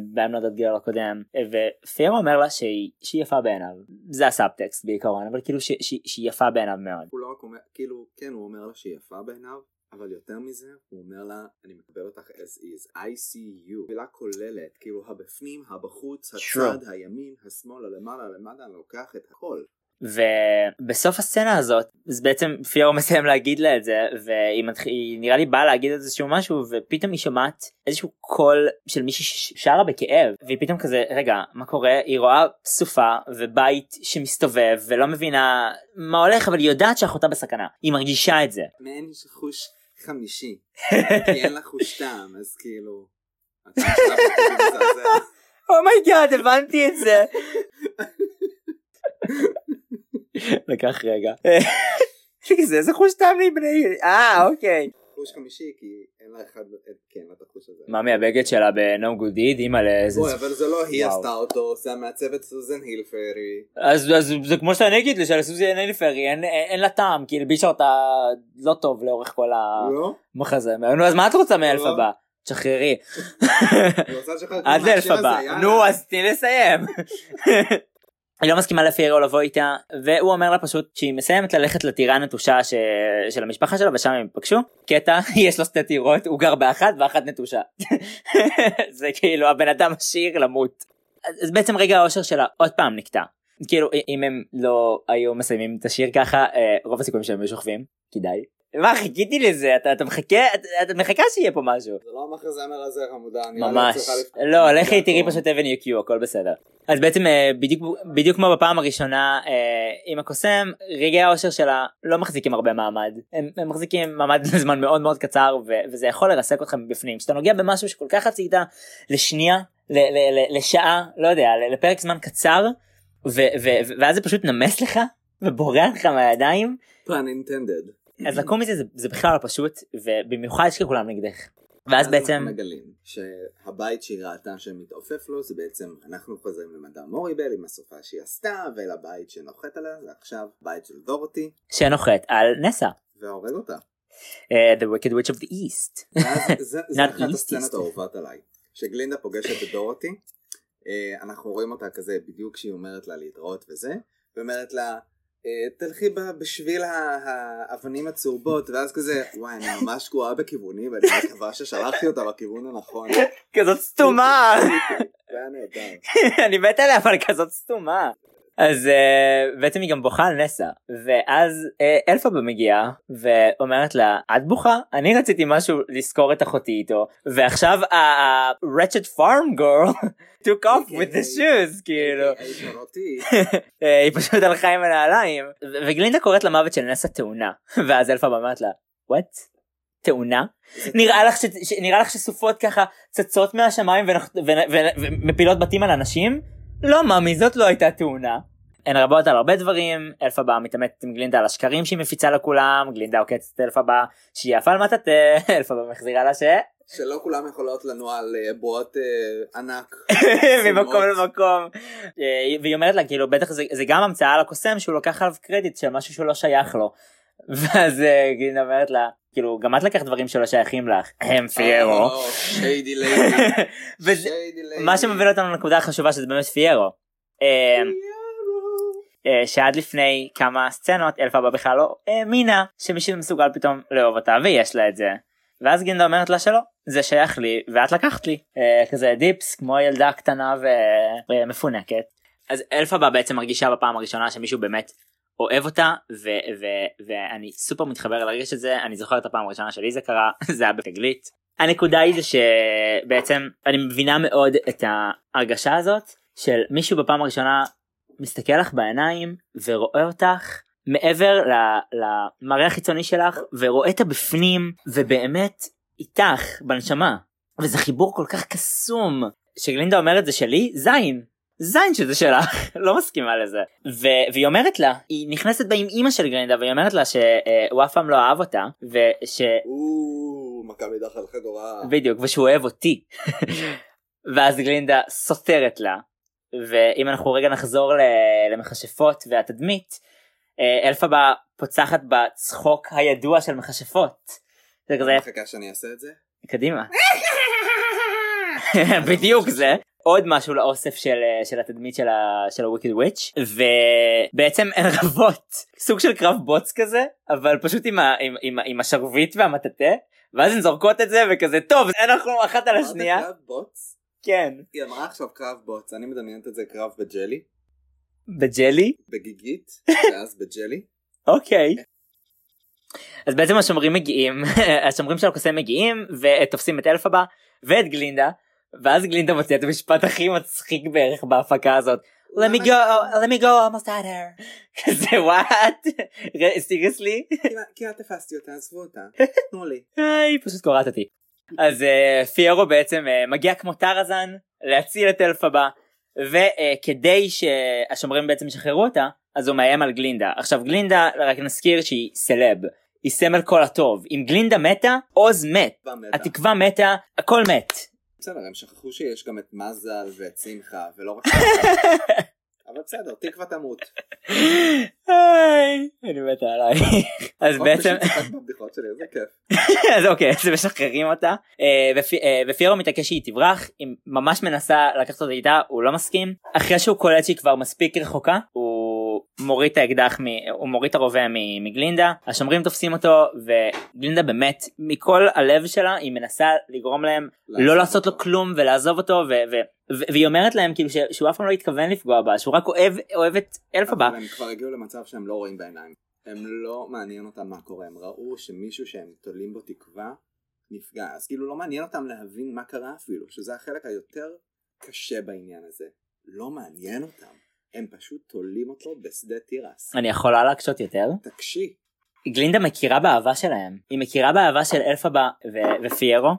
בהם נודד גיל הקודם, ופיירו אומר לה שהיא, שהיא יפה בעיניו. זה הסאבטקסט בעיקרון, אבל כאילו ש, ש, שהיא יפה בעיניו מאוד. הוא לא רק אומר, כאילו, כן, הוא אומר לה שהיא יפה בעיניו, אבל יותר מזה, הוא אומר לה, אני מקבל אותך as is, I see you. מילה כוללת, כאילו הבפנים, הבחוץ, הצד, הימין, השמאל, הלמעלה, הלמעלה, אני לוקח את הכל. ובסוף הסצנה הזאת אז בעצם פיירו מסיים להגיד לה את זה, והיא מתח... נראה לי באה להגיד את זה שהוא משהו, ופתאום היא שומעת איזשהו קול של מישהי ששרה בכאב, והיא פתאום כזה, רגע, מה קורה? היא רואה סופה ובית שמסתובב ולא מבינה מה הולך, אבל היא יודעת שאחותה בסכנה, היא מרגישה את זה. מעין חוש חמישי, כי אין לה חוש טעם, אז כאילו אתה משלב את זה בזה. אומייגאד, הבנתי את זה. לקח רגע איזה חוש טעם לי בני אה אוקיי חוש חמישי, כי אין לה אחד כן את החוש הזה. מה מהבגד שלה ב-No Good Deed, אימא לאיזה אוי, אבל זה לא היא עשתה אותו, זה המעצבת סוזן הילפרי. אז זה כמו שאתה נגיד לי של סוזן הילפרי, אין לה טעם, כי הלבישה אותה לא טוב לאורך כל המחזה. נו, אז מה את רוצה מאלפאבה? שחררי עד לאלפאבה, נו אז תני לסיים. היא לא מסכימה לפיירו לבוא איתה, והוא אומר לה פשוט שהיא מסיימת ללכת לטירה נטושה ש... של המשפחה שלו, ושם הם פגשו. קטע, יש לו שתי טירות, הוא גר באחת ואחת נטושה. זה כאילו הבן אדם עשיר למות. אז בעצם רגע האושר שלה עוד פעם נקטע. כאילו אם הם לא היו מסיימים את השיר ככה, רוב הסיכויים שהם משוכבים, כדאי. מה, חיכיתי לזה, אתה, אתה מחכה, אתה, אתה מחכה שיהיה פה משהו. זה לא המחזמר הזה, חמודה. ממש. לא, לכי תראי פשוט אבן יוקיו, הכל בסדר. אז בעצם בדיוק, בדיוק כמו בפעם הראשונה עם הקוסם, רגעי האושר שלה לא מחזיקים הרבה מעמד. הם, הם מחזיקים מעמד לזמן מאוד מאוד קצר, ו, וזה יכול לרסק אותך מבפנים. כשאתה נוגע במשהו שכל כך רצית לשנייה, ל, ל, ל, לשעה, לא יודע, לפרק זמן קצר, ו, ו, ו, ואז זה פשוט נמס לך, ובורע לך מהידיים. Pun intended. אז לקום מזה זה, זה בכלל פשוט, ובמיוחד יש ככולם נגדך. ואז בעצם... אנחנו מגלים שהבית שהיא ראתה שמתעופף לו, זה בעצם אנחנו חוזרים למדאם מוריבל עם הסופה שהיא עשתה, ולבית שנוחת עליה, זה עכשיו בית של דורותי. שנוחת על נסה. והורג אותה. Uh, the Wicked Witch of the East. זה, זה אחת הסצנות האהובות עליי. שגלינדה פוגשת את דורותי, uh, אנחנו רואים אותה כזה בדיוק כשהיא אומרת לה להתראות וזה, ואומרת לה... תלכי בה בשביל האבנים הצהובות, ואז כזה, וואי, אני ממש גרועה בכיווני, ואני מקווה ששלחתי אותה בכיוון הנכון. כזאת סתומה. אני באת עליה, אבל כזאת סתומה. אז בעצם היא גם בוכה על נסה, ואז אלפאבה מגיעה, ואומרת לה, את בוכה? אני רציתי משהו לזכור את אחותי איתו, ועכשיו ה-Ratchet Farm Girl took off with the shoes, כאילו. היא פשוט הלכה עם הנעליים, וגלינדה קוראת למוות של נסה תאונה, ואז אלפאבה אומרת לה, what? תאונה? נראה לך שסופות ככה צצות מהשמיים ומפילות בתים על אנשים? לא, מאמי, זאת לא הייתה תאונה. הן רבות על הרבה דברים, אלפבה מתאמצת עם גלינדה על השקרים שהיא מפיצה לכולם, גלינדה עוקצת את אלפבה שהיא יפה על מטאטה, אלפבה מחזירה לה ש... שלא כולם יכולות לנו על בועות ענק. ממקום למקום. והיא אומרת לה, כאילו, בטח זה גם המצאה על הקוסם שהוא לוקח עליו קרדיט של משהו שהוא לא שייך לו. ואז גלינדה אומרת לה, כאילו, גם את לקח דברים שלא שייכים לך, הם פיירו. שיידי לידי. מה שמביא אותנו לנקודה החשובה שזה באמת פיירו. שעד לפני כמה סצנות אלפבה בכלל לא האמינה שמישהו מסוגל פתאום לאהוב אותה, ויש לה את זה. ואז גלינדה אומרת לה שלא, זה שייך לי ואת לקחת לי, כזה דיפס כמו ילדה קטנה ומפונקת. אז אלפבה בעצם מרגישה בפעם הראשונה שמישהו באמת אוהב אותה, ואני סופר מתחבר לרגש את זה. אני זוכר את הפעם הראשונה שלי זה קרה, זה היה בתגלית. הנקודה היא זה שבעצם אני מבינה מאוד את ההרגשה הזאת של מישהו בפעם הראשונה מסתכל לך בעיניים ורואה אותך מעבר למראה החיצוני שלך, ורואה את הבפנים, ובאמת איתך בנשמה. וזה חיבור כל כך קסום, שגלינדה אומרת זה שלי, זין, זין שזה שלך, לא מסכימה לזה. והיא אומרת לה, היא נכנסת בה עם אמא של גלינדה, והיא אומרת לה שהוא אף פעם לא אהב אותה, וש... הוא מכה מידך על חגורה. בדיוק, ושהוא אוהב אותי. ואז גלינדה סותרת לה, ואם אנחנו רגע נחזור למכשפות והתדמית, אלפבה פוצחת בצחוק הידוע של מכשפות. זה כזה... מחכה שאני אעשה את זה? קדימה. בדיוק זה. עוד משהו לאוסף של התדמית של הוויקד וויץ', ובעצם הן רבות. סוג של קרב בוץ כזה, אבל פשוט עם השרבית והמטטה, ואז הן זורקות את זה וכזה, טוב, אנחנו אחת על השנייה. קרב בוץ? כן. היא אמרה עכשיו קרב בוץ, אני מדמיינת את זה קרב בג'לי. בג'לי? בגיגית, ואז בג'לי. אוקיי. אז בעצם השומרים מגיעים, השומרים של הקוסם מגיעים, ותופסים את אלפבה, ואת גלינדה, ואז גלינדה מוציאה את המשפט הכי מצחיק בערך בהפקה הזאת. Let me go, let me go, almost at her. כזה, וואט? סיריסלי? כמעט תפסתי אותה, עזבו אותה. תנו לי. היא פשוט קוראת אותי. אז פיירו בעצם מגיע כמו טרזן, להציל את אלפבה, וכדי uh, שהשומרים בעצם ישחררו אותה, אז הוא מאיים על גלינדה. עכשיו גלינדה, רק נזכיר שהיא סלב, היא סמל כל הטוב. אם גלינדה מתה, עוז מת, התקווה מתה, הכל מת. בסדר, הם שכחו שיש גם את מזל ואת שמחה, ולא רק שמחה. אבל בסדר, תקווה תמות. היי, אני מתה עליי. אז בעצם... אז אוקיי, אז משחררים אותה, ופיירו מתעקש שהיא תברח, היא ממש מנסה לקחת אותה איתה, הוא לא מסכים. אחרי שהוא קולט שהיא כבר מספיק רחוקה, הוא מוריד את האקדח, הוא מוריד את הרובה מגלינדה, השומרים תופסים אותו, וגלינדה באמת, מכל הלב שלה, היא מנסה לגרום להם לא לעשות לו כלום, ולעזוב אותו, ו... והיא אומרת להם כאילו שהוא אף פעם לא התכוון לפגוע בה, שהוא רק אוהב את אלפבה. אבל הם כבר הגיעו למצב שהם לא רואים בעיניים, הם לא מעניין אותם מה קורה, הם ראו שמישהו שהם תולים בו תקווה נפגע, אז כאילו לא מעניין אותם להבין מה קרה אפילו, שזה החלק היותר קשה בעניין הזה, לא מעניין אותם, הם פשוט תולים אותו בשדה טירס. אני יכולה להקשות יותר? תקשי. גלינדה מכירה באהבה שלהם, היא מכירה באהבה של אלפבה ופיירו,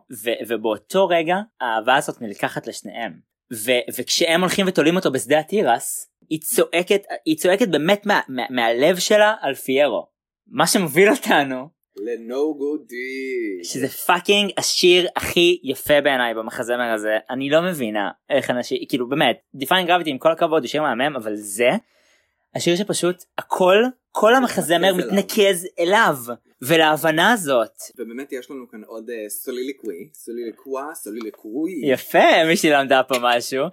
ובאותו רגע האהבה הזאת נלקחת לשניהם. ו- וכשהם הולכים ותולים אותו בשדה הטירס, היא צועקת, היא צועקת באמת מה, מה, מהלב שלה על פיירו. מה שמוביל אותנו ל-No Good Deed, שזה פאקינג השיר הכי יפה בעיניי במחזמר הזה. אני לא מבינה איך אנשים, כאילו באמת, Defying Gravity עם כל הכבוד הוא שיר מהמם, אבל זה השיר שפשוט הכל, כל המחזמר מתנקז אליו, ולהבנה הזאת. ובאמת יש לנו כאן עוד סוליליקווי, סוליליקווה, סוליליקווי. יפה, מי שלמדה פה משהו.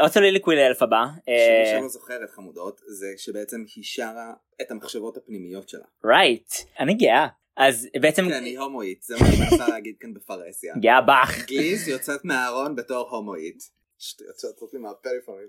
עוד סוליליקווי לאלפבה. שמי שלא זוכרת חמודות, זה שבעצם היא שרה את המחשבות הפנימיות שלה. רייט, אני גאה. אז בעצם... כן, אני הומואית, זה מה שאני מנסה להגיד כאן בפרסיה. גאה בך. גליז יוצאת מהארון בתור הומואית. יוצאת לי מהפריפריה.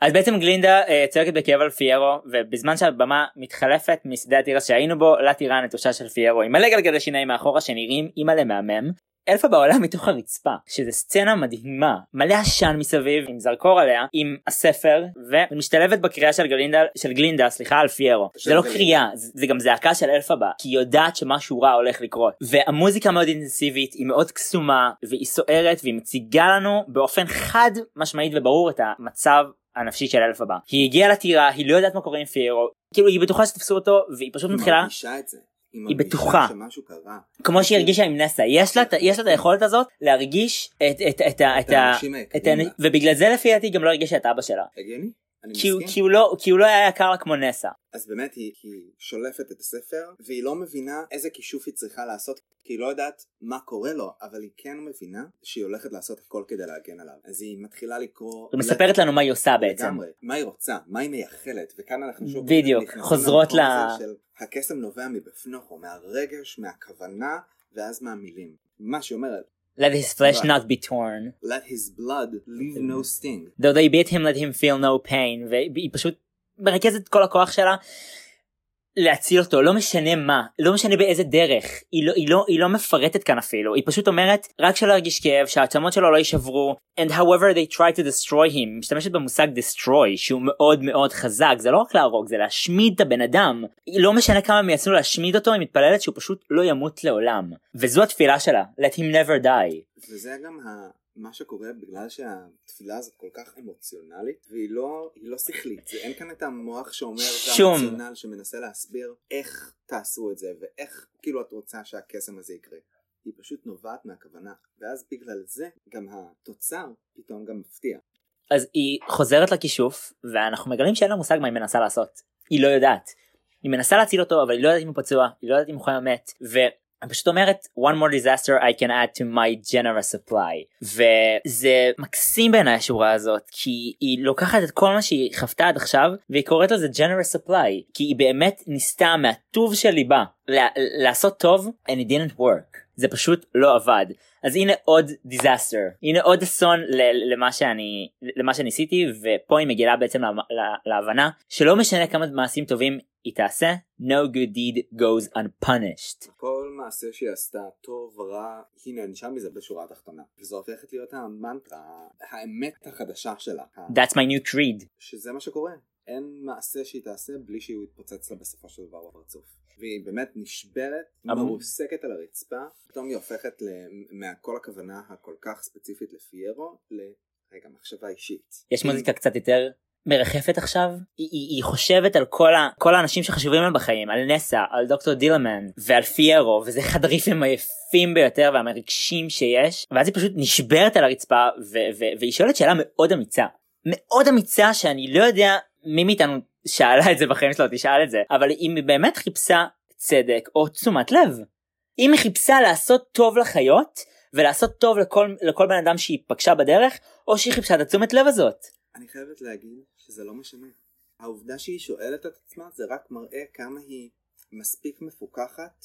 אז בעצם גלינדה צועקת בכאב על פיירו, ובזמן שהבמה מתחלפת משדה הטירס שהיינו בו לטירה הנטושה של פיירו עם מלא גלגלי שיניים מאחורה שנראים אימא למאמם, אלפבה עולה מתוך הרצפה, שזה סצנה מדהימה, מלא עשן מסביב עם זרקור עליה, עם הספר, ומשתלבת בקריאה של גלינדה, של גלינדה, סליחה, על פיירו. זה לא קריאה, זה גם זעקה של אלפבה, כי היא יודעת שמשהו רע הולך לקרות. והמוזיקה מאוד אינטנסיבית, היא מאוד קסומה, והיא סוערת, והיא מציגה לנו באופן חד משמעית וברור את המצב הנפשי של אלפבה. היא הגיעה לטירה, היא לא יודעת מה קורה עם פיירו, כאילו היא בטוחה שתפסו אותו, והיא פשוט מתחילה... היא בטוחה כמו שהיא הרגישה עם נסה, יש לה את היכולת הזאת להרגיש את האנשים העקבים, ובגלל זה לפי דעתי גם לא הרגישה את אבא שלה, כי הוא לא היה יקר לה כמו נסה. אז באמת היא שולפת את הספר והיא לא מבינה איזה כישוף היא צריכה לעשות, כי היא לא יודעת מה קורה לו, אבל היא כן מבינה שהיא הולכת לעשות הכל כדי להגן עליו. אז היא מתחילה לקרוא, היא מספרת לנו מה היא עושה בעצם, מה היא רוצה, מה היא מייחלת, וכאן אנחנו שוב בדיוק חוזרות ל... הקסם נובע מבפנוכו, מהרגש, מהכוונה, ואז מהמילים. מה שאומרת, let his flesh not be torn, let his blood leave no sting, though they beat him let him feel no pain. והיא פשוט מרכזת כל הכוח שלה להציל אותו, לא משנה מה, לא משנה באיזה דרך. היא לא, היא לא, היא לא מפרטת כאן אפילו, היא פשוט אומרת רק שלא ירגיש כאב, שהעצמות שלו לא יישברו, and however they try to destroy him. משתמשת במושג destroy שהוא מאוד מאוד חזק, זה לא רק להרוג, זה להשמיד את הבן אדם. היא לא משנה כמה הם יצאו להשמיד אותו, היא מתפללת שהוא פשוט לא ימות לעולם, וזו התפילה שלה, let him never die. וזה גם ה... מה שקורה בגלל שהתפילה הזאת כל כך אמוציונלית, והיא לא, היא לא שכלית, אין כאן את המוח שאומר זה אמוציונל שמנסה להסביר איך תעשו את זה ואיך כאילו את רוצה שהקסם הזה יקרה. היא פשוט נובעת מהכוונה, ואז בגלל זה גם התוצר פתאום גם מפתיע. אז היא חוזרת לכישוף, ואנחנו מגלים שאין לה מושג מה היא מנסה לעשות, היא לא יודעת, היא מנסה להציל אותו אבל היא לא יודעת אם הוא פצוע, היא לא יודעת אם הוא חיים מת, ו... אני פשוט אומרת, one more disaster I can add to my generous supply. וזה מקסים בעיניי השורה הזאת, כי היא לוקחת את כל מה שהיא חפתה עד עכשיו, והיא קוראת לזה generous supply, כי היא באמת ניסתה מהטוב של ליבה, לעשות טוב, and it didn't work. זה פשוט לא עבד. אז הנה עוד disaster, הנה עוד אסון למה שאני, למה שניסיתי, ופה היא מגילה בעצם להבנה, שלא משנה כמה מעשים טובים היא תעשה, no good deed goes unpunished. כל מעשה שהיא עשתה, טוב, רע, היא נענשה מזה בשורה התחתונה. וזו הופכת להיות המנטרה, האמת החדשה שלה. That's my new creed. שזה מה שקורה. אין מעשה שהיא תעשה בלי שהיא יתפוצץ לה בסופו של דבר בפרצוף. והיא באמת נשברת, מרוסקת על הרצפה. פתאום היא הופכת מהכל הכוונה הכל כך ספציפית לפיירו, לרגע מחשבה אישית. יש מוזיקה קצת יותר... מרחפת עכשיו, היא, היא, היא חושבת על כל, ה, כל האנשים שחשובים להם בחיים, על נסה, על דוקטור דילמנד ועל פיירו, וזה אחד הריפים היפים ביותר והמרגשים שיש, ואז היא פשוט נשברת על הרצפה ו- ו- והיא שואלת שאלה מאוד אמיצה, מאוד אמיצה שאני לא יודע מי מאיתנו שאלה את זה בחיים שלו, תשאל את זה, אבל אם היא באמת חיפשה צדק או תשומת לב, אם היא חיפשה לעשות טוב לחיות ולעשות טוב לכל, לכל בן אדם שהיא פגשה בדרך, או שהיא חיפשה את התשומת לב הזאת. אני חייבת להגיד שזה לא משנה. העובדה שהיא שואלת את עצמה זה רק מראה כמה היא מספיק מפוקחת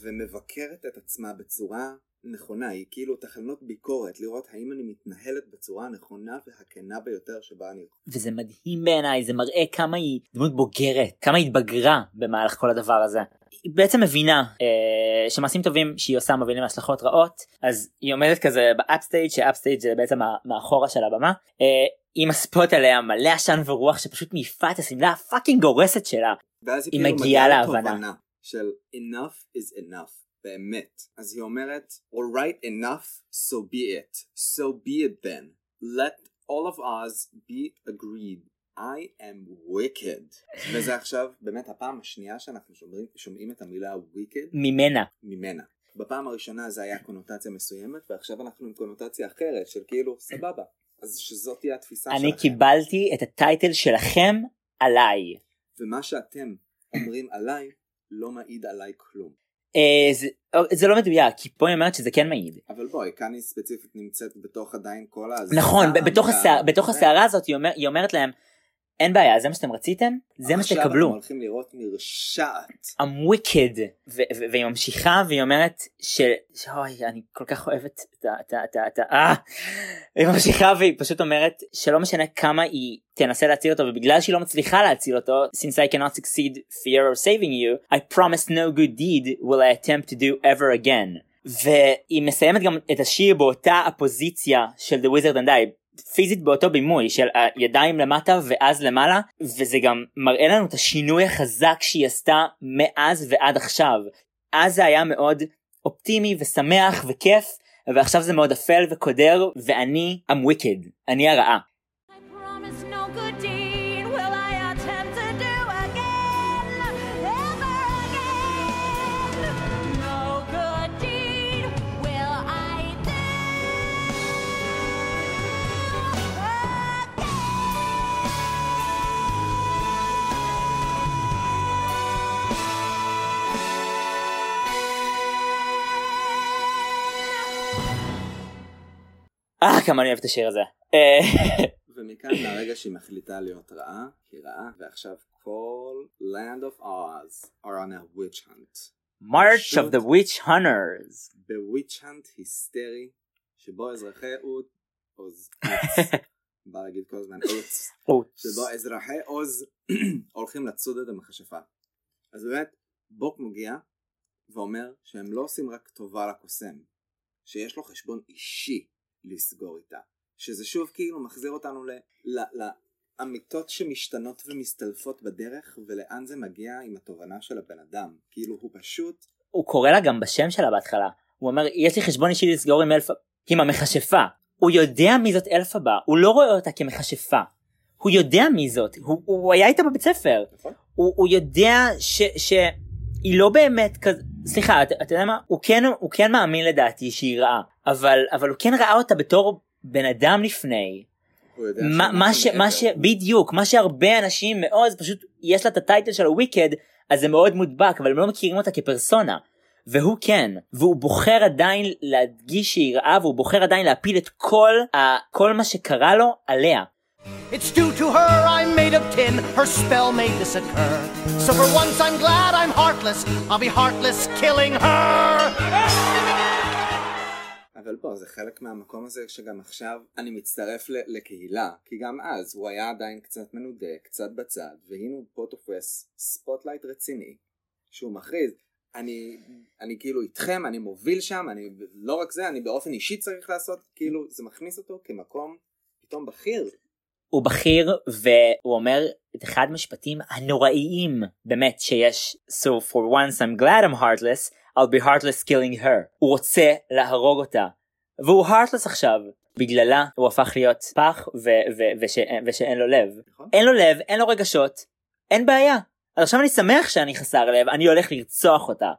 ומבקרת את עצמה בצורה נכונה. היא כאילו תחנות ביקורת, לראות האם אני מתנהלת בצורה הנכונה והכנה ביותר שבה אני... וזה מדהים בעיניי, זה מראה כמה היא דמות בוגרת, כמה היא התבגרה במהלך כל הדבר הזה. היא בעצם מבינה אה, שמעשים טובים שהיא עושה מבינים השלכות רעות, אז היא עומדת כזה באפסטייג', שהאפסטייג' זה בעצם מאחורה של הבמה, אה, היא מספות עליה מלא עשן ורוח שפשוט מעיפה את הסמלה הפאקינג גורסת שלה. היא מגיעה להבנה של enough is enough, באמת. אז היא אומרת, all right, enough, so be it, so be it then, let all of us be agreed, I am wicked. וזה עכשיו באמת הפעם השנייה שאנחנו שומעים, שומעים את המילה wicked ממנה. ממנה. בפעם הראשונה זה היה קונוטציה מסוימת, ועכשיו אנחנו עם קונוטציה אחרת של כאילו סבבה. אז שזאת תהיה התפיסה שלכם. אני קיבלתי את הטייטל שלכם עליי. ומה שאתם אומרים עליי לא מעיד עליי כלום. זה לא מדויק, כי פה היא אומרת שזה כן מעיד. אבל בואי, כאן היא ספציפית נמצאת בתוך עדיין כל הזה. נכון, בתוך הסערה הזאת היא אומרת להם, אין בעיה, זה מה שאתם רציתם, זה מה שתקבלו. עכשיו אנחנו הולכים לראות מרשעת. I'm wicked. והיא ממשיכה והיא אומרת של... אוי, אני כל כך אוהבת את ה... היא ממשיכה והיא פשוט אומרת שלא משנה כמה היא תנסה להציל אותו, ובגלל שהיא לא מצליחה להציל אותו, since I cannot succeed, fear of saving you, I promise no good deed will I attempt to do ever again. והיא מסיימת גם את השיר באותה הפוזיציה של The Wizard and I, פיזית באותו בימוי של הידיים למטה ואז למעלה, וזה גם מראה לנו את השינוי החזק שהיא עשתה מאז ועד עכשיו. אז זה היה מאוד אופטימי ושמח וכיף, ועכשיו זה מאוד אפל וקודר, ואני I'm wicked, אני הרעה. אה, כמה אני אוהב את השיר הזה. ומכאן לרגע שהיא מחליטה להיות רעה, היא רעה, ועכשיו כל Land of Oz are on a witch hunt. March of the witch hunters. ב-witch hunt היסטרי, שבו אזרחי עוז, עוז, בא להגיד כל הזמן עוז, שבו אזרחי עוז הולכים לצוד את המכשפה. אז באמת, בוק מגיע ואומר שהם לא עושים רק טובה לקוסם, שיש לו חשבון אישי לסגור איתה, שזה שוב כאילו מחזיר אותנו לאמיתות שמשתנות ומסתלפות בדרך, ולאן זה מגיע עם התובנה של הבן אדם, כאילו הוא פשוט, הוא קורא לה גם בשם שלה בהתחלה, הוא אומר יש לי חשבון אישי לסגור עם אלפא, עם המכשפה, הוא יודע מי זאת אלפבה, הוא לא רואה אותה כמכשפה, הוא יודע מי זאת, הוא, הוא היה איתה בבית ספר, נכון? הוא, הוא יודע ש, שהיא לא באמת כזה, סליחה, אתה, אתה יודע מה? הוא כן, הוא כן מאמין לדעתי שהיא רעה, אבל, אבל הוא כן ראה אותה בתור בן אדם לפני. הוא יודע מה, מה ש, מה ש, בדיוק, מה שהרבה אנשים מאוד, פשוט יש לה את הטייטל של הוויקד, אז זה מאוד מודבק, אבל הם לא מכירים אותה כפרסונה. והוא כן, והוא בוחר עדיין להדגיש שהיא רעה, והוא בוחר עדיין להפיל את כל, ה, כל מה שקרה לו עליה. It's due to her I'm made of tin, her spell made this occur. So for once I'm glad I'm heartless, I'll be heartless killing her. אבל בוא, זה חלק מהמקום הזה שגם עכשיו אני מצטרף לקהילה, כי גם אז הוא היה עדיין קצת מנודה, קצת בצד, והנה הוא פה תופס ספוטלייט רציני, שהוא מכריז, אני, אני כאילו איתכם, אני מוביל שם, אני, לא רק זה, אני באופן אישי צריך לעשות, כאילו זה מכניס אותו כמקום פתאום בכיר. הוא בכיר, והוא אומר את אחד משפטים הנוראיים באמת שיש. So for once I'm glad I'm heartless, I'll be heartless killing her. הוא רוצה להרוג אותה, והוא heartless עכשיו, בגללה הוא הפך להיות פח ו- ו- ו- ו- ושאין לו לב. אין לו לב, אין לו רגשות, אין בעיה. אז עכשיו אני שמח שאני חסר לב, אני הולך לרצוח אותה.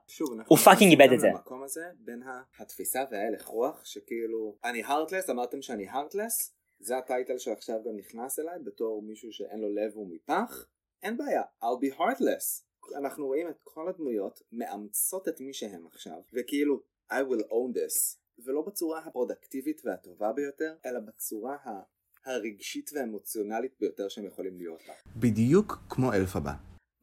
הוא פאקינג איבד את זה. במקום הזה בין התפיסה וההלך רוח, שכאילו אני heartless, אמרתם שאני heartless, זה הטייטל שעכשיו גם נכנס אליי, בתור מישהו שאין לו לב ומיפח, אין בעיה, I'll be heartless. אנחנו רואים את כל הדמויות מאמצות את מי שהם עכשיו, וכאילו, I will own this, ולא בצורה הפרודקטיבית והטובה ביותר, אלא בצורה הרגשית והאמוציונלית ביותר שהם יכולים להיות לה. בדיוק כמו אלפבה.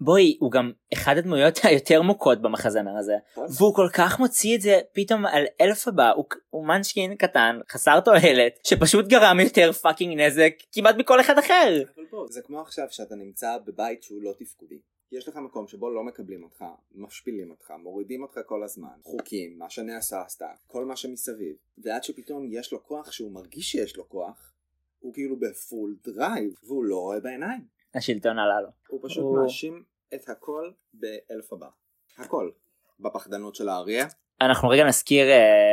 בואי, הוא גם אחד הדמויות היותר מוכות במחזמר הזה, והוא כל כך מוציא את זה פתאום על אלפבה, הוא מנשקין קטן, חסר תועלת, שפשוט גרם יותר פאקינג נזק כמעט מכל אחד אחר. זה כמו עכשיו שאתה נמצא בבית שהוא לא תפקודי, יש לך מקום שבו לא מקבלים אותך, משפילים אותך, מורידים אותך כל הזמן, חוקים, מה שנעשה עשתה, כל מה שמסביב, ועד שפתאום יש לו כוח שהוא מרגיש שיש לו כוח, הוא כאילו בפול דרייב, והוא לא רואה בעיניים. השלטון עלה לו. הוא פשוט הוא... מאשים את הכל באלפבה. הכל. בפחדנות של האריה. אנחנו רגע נזכיר,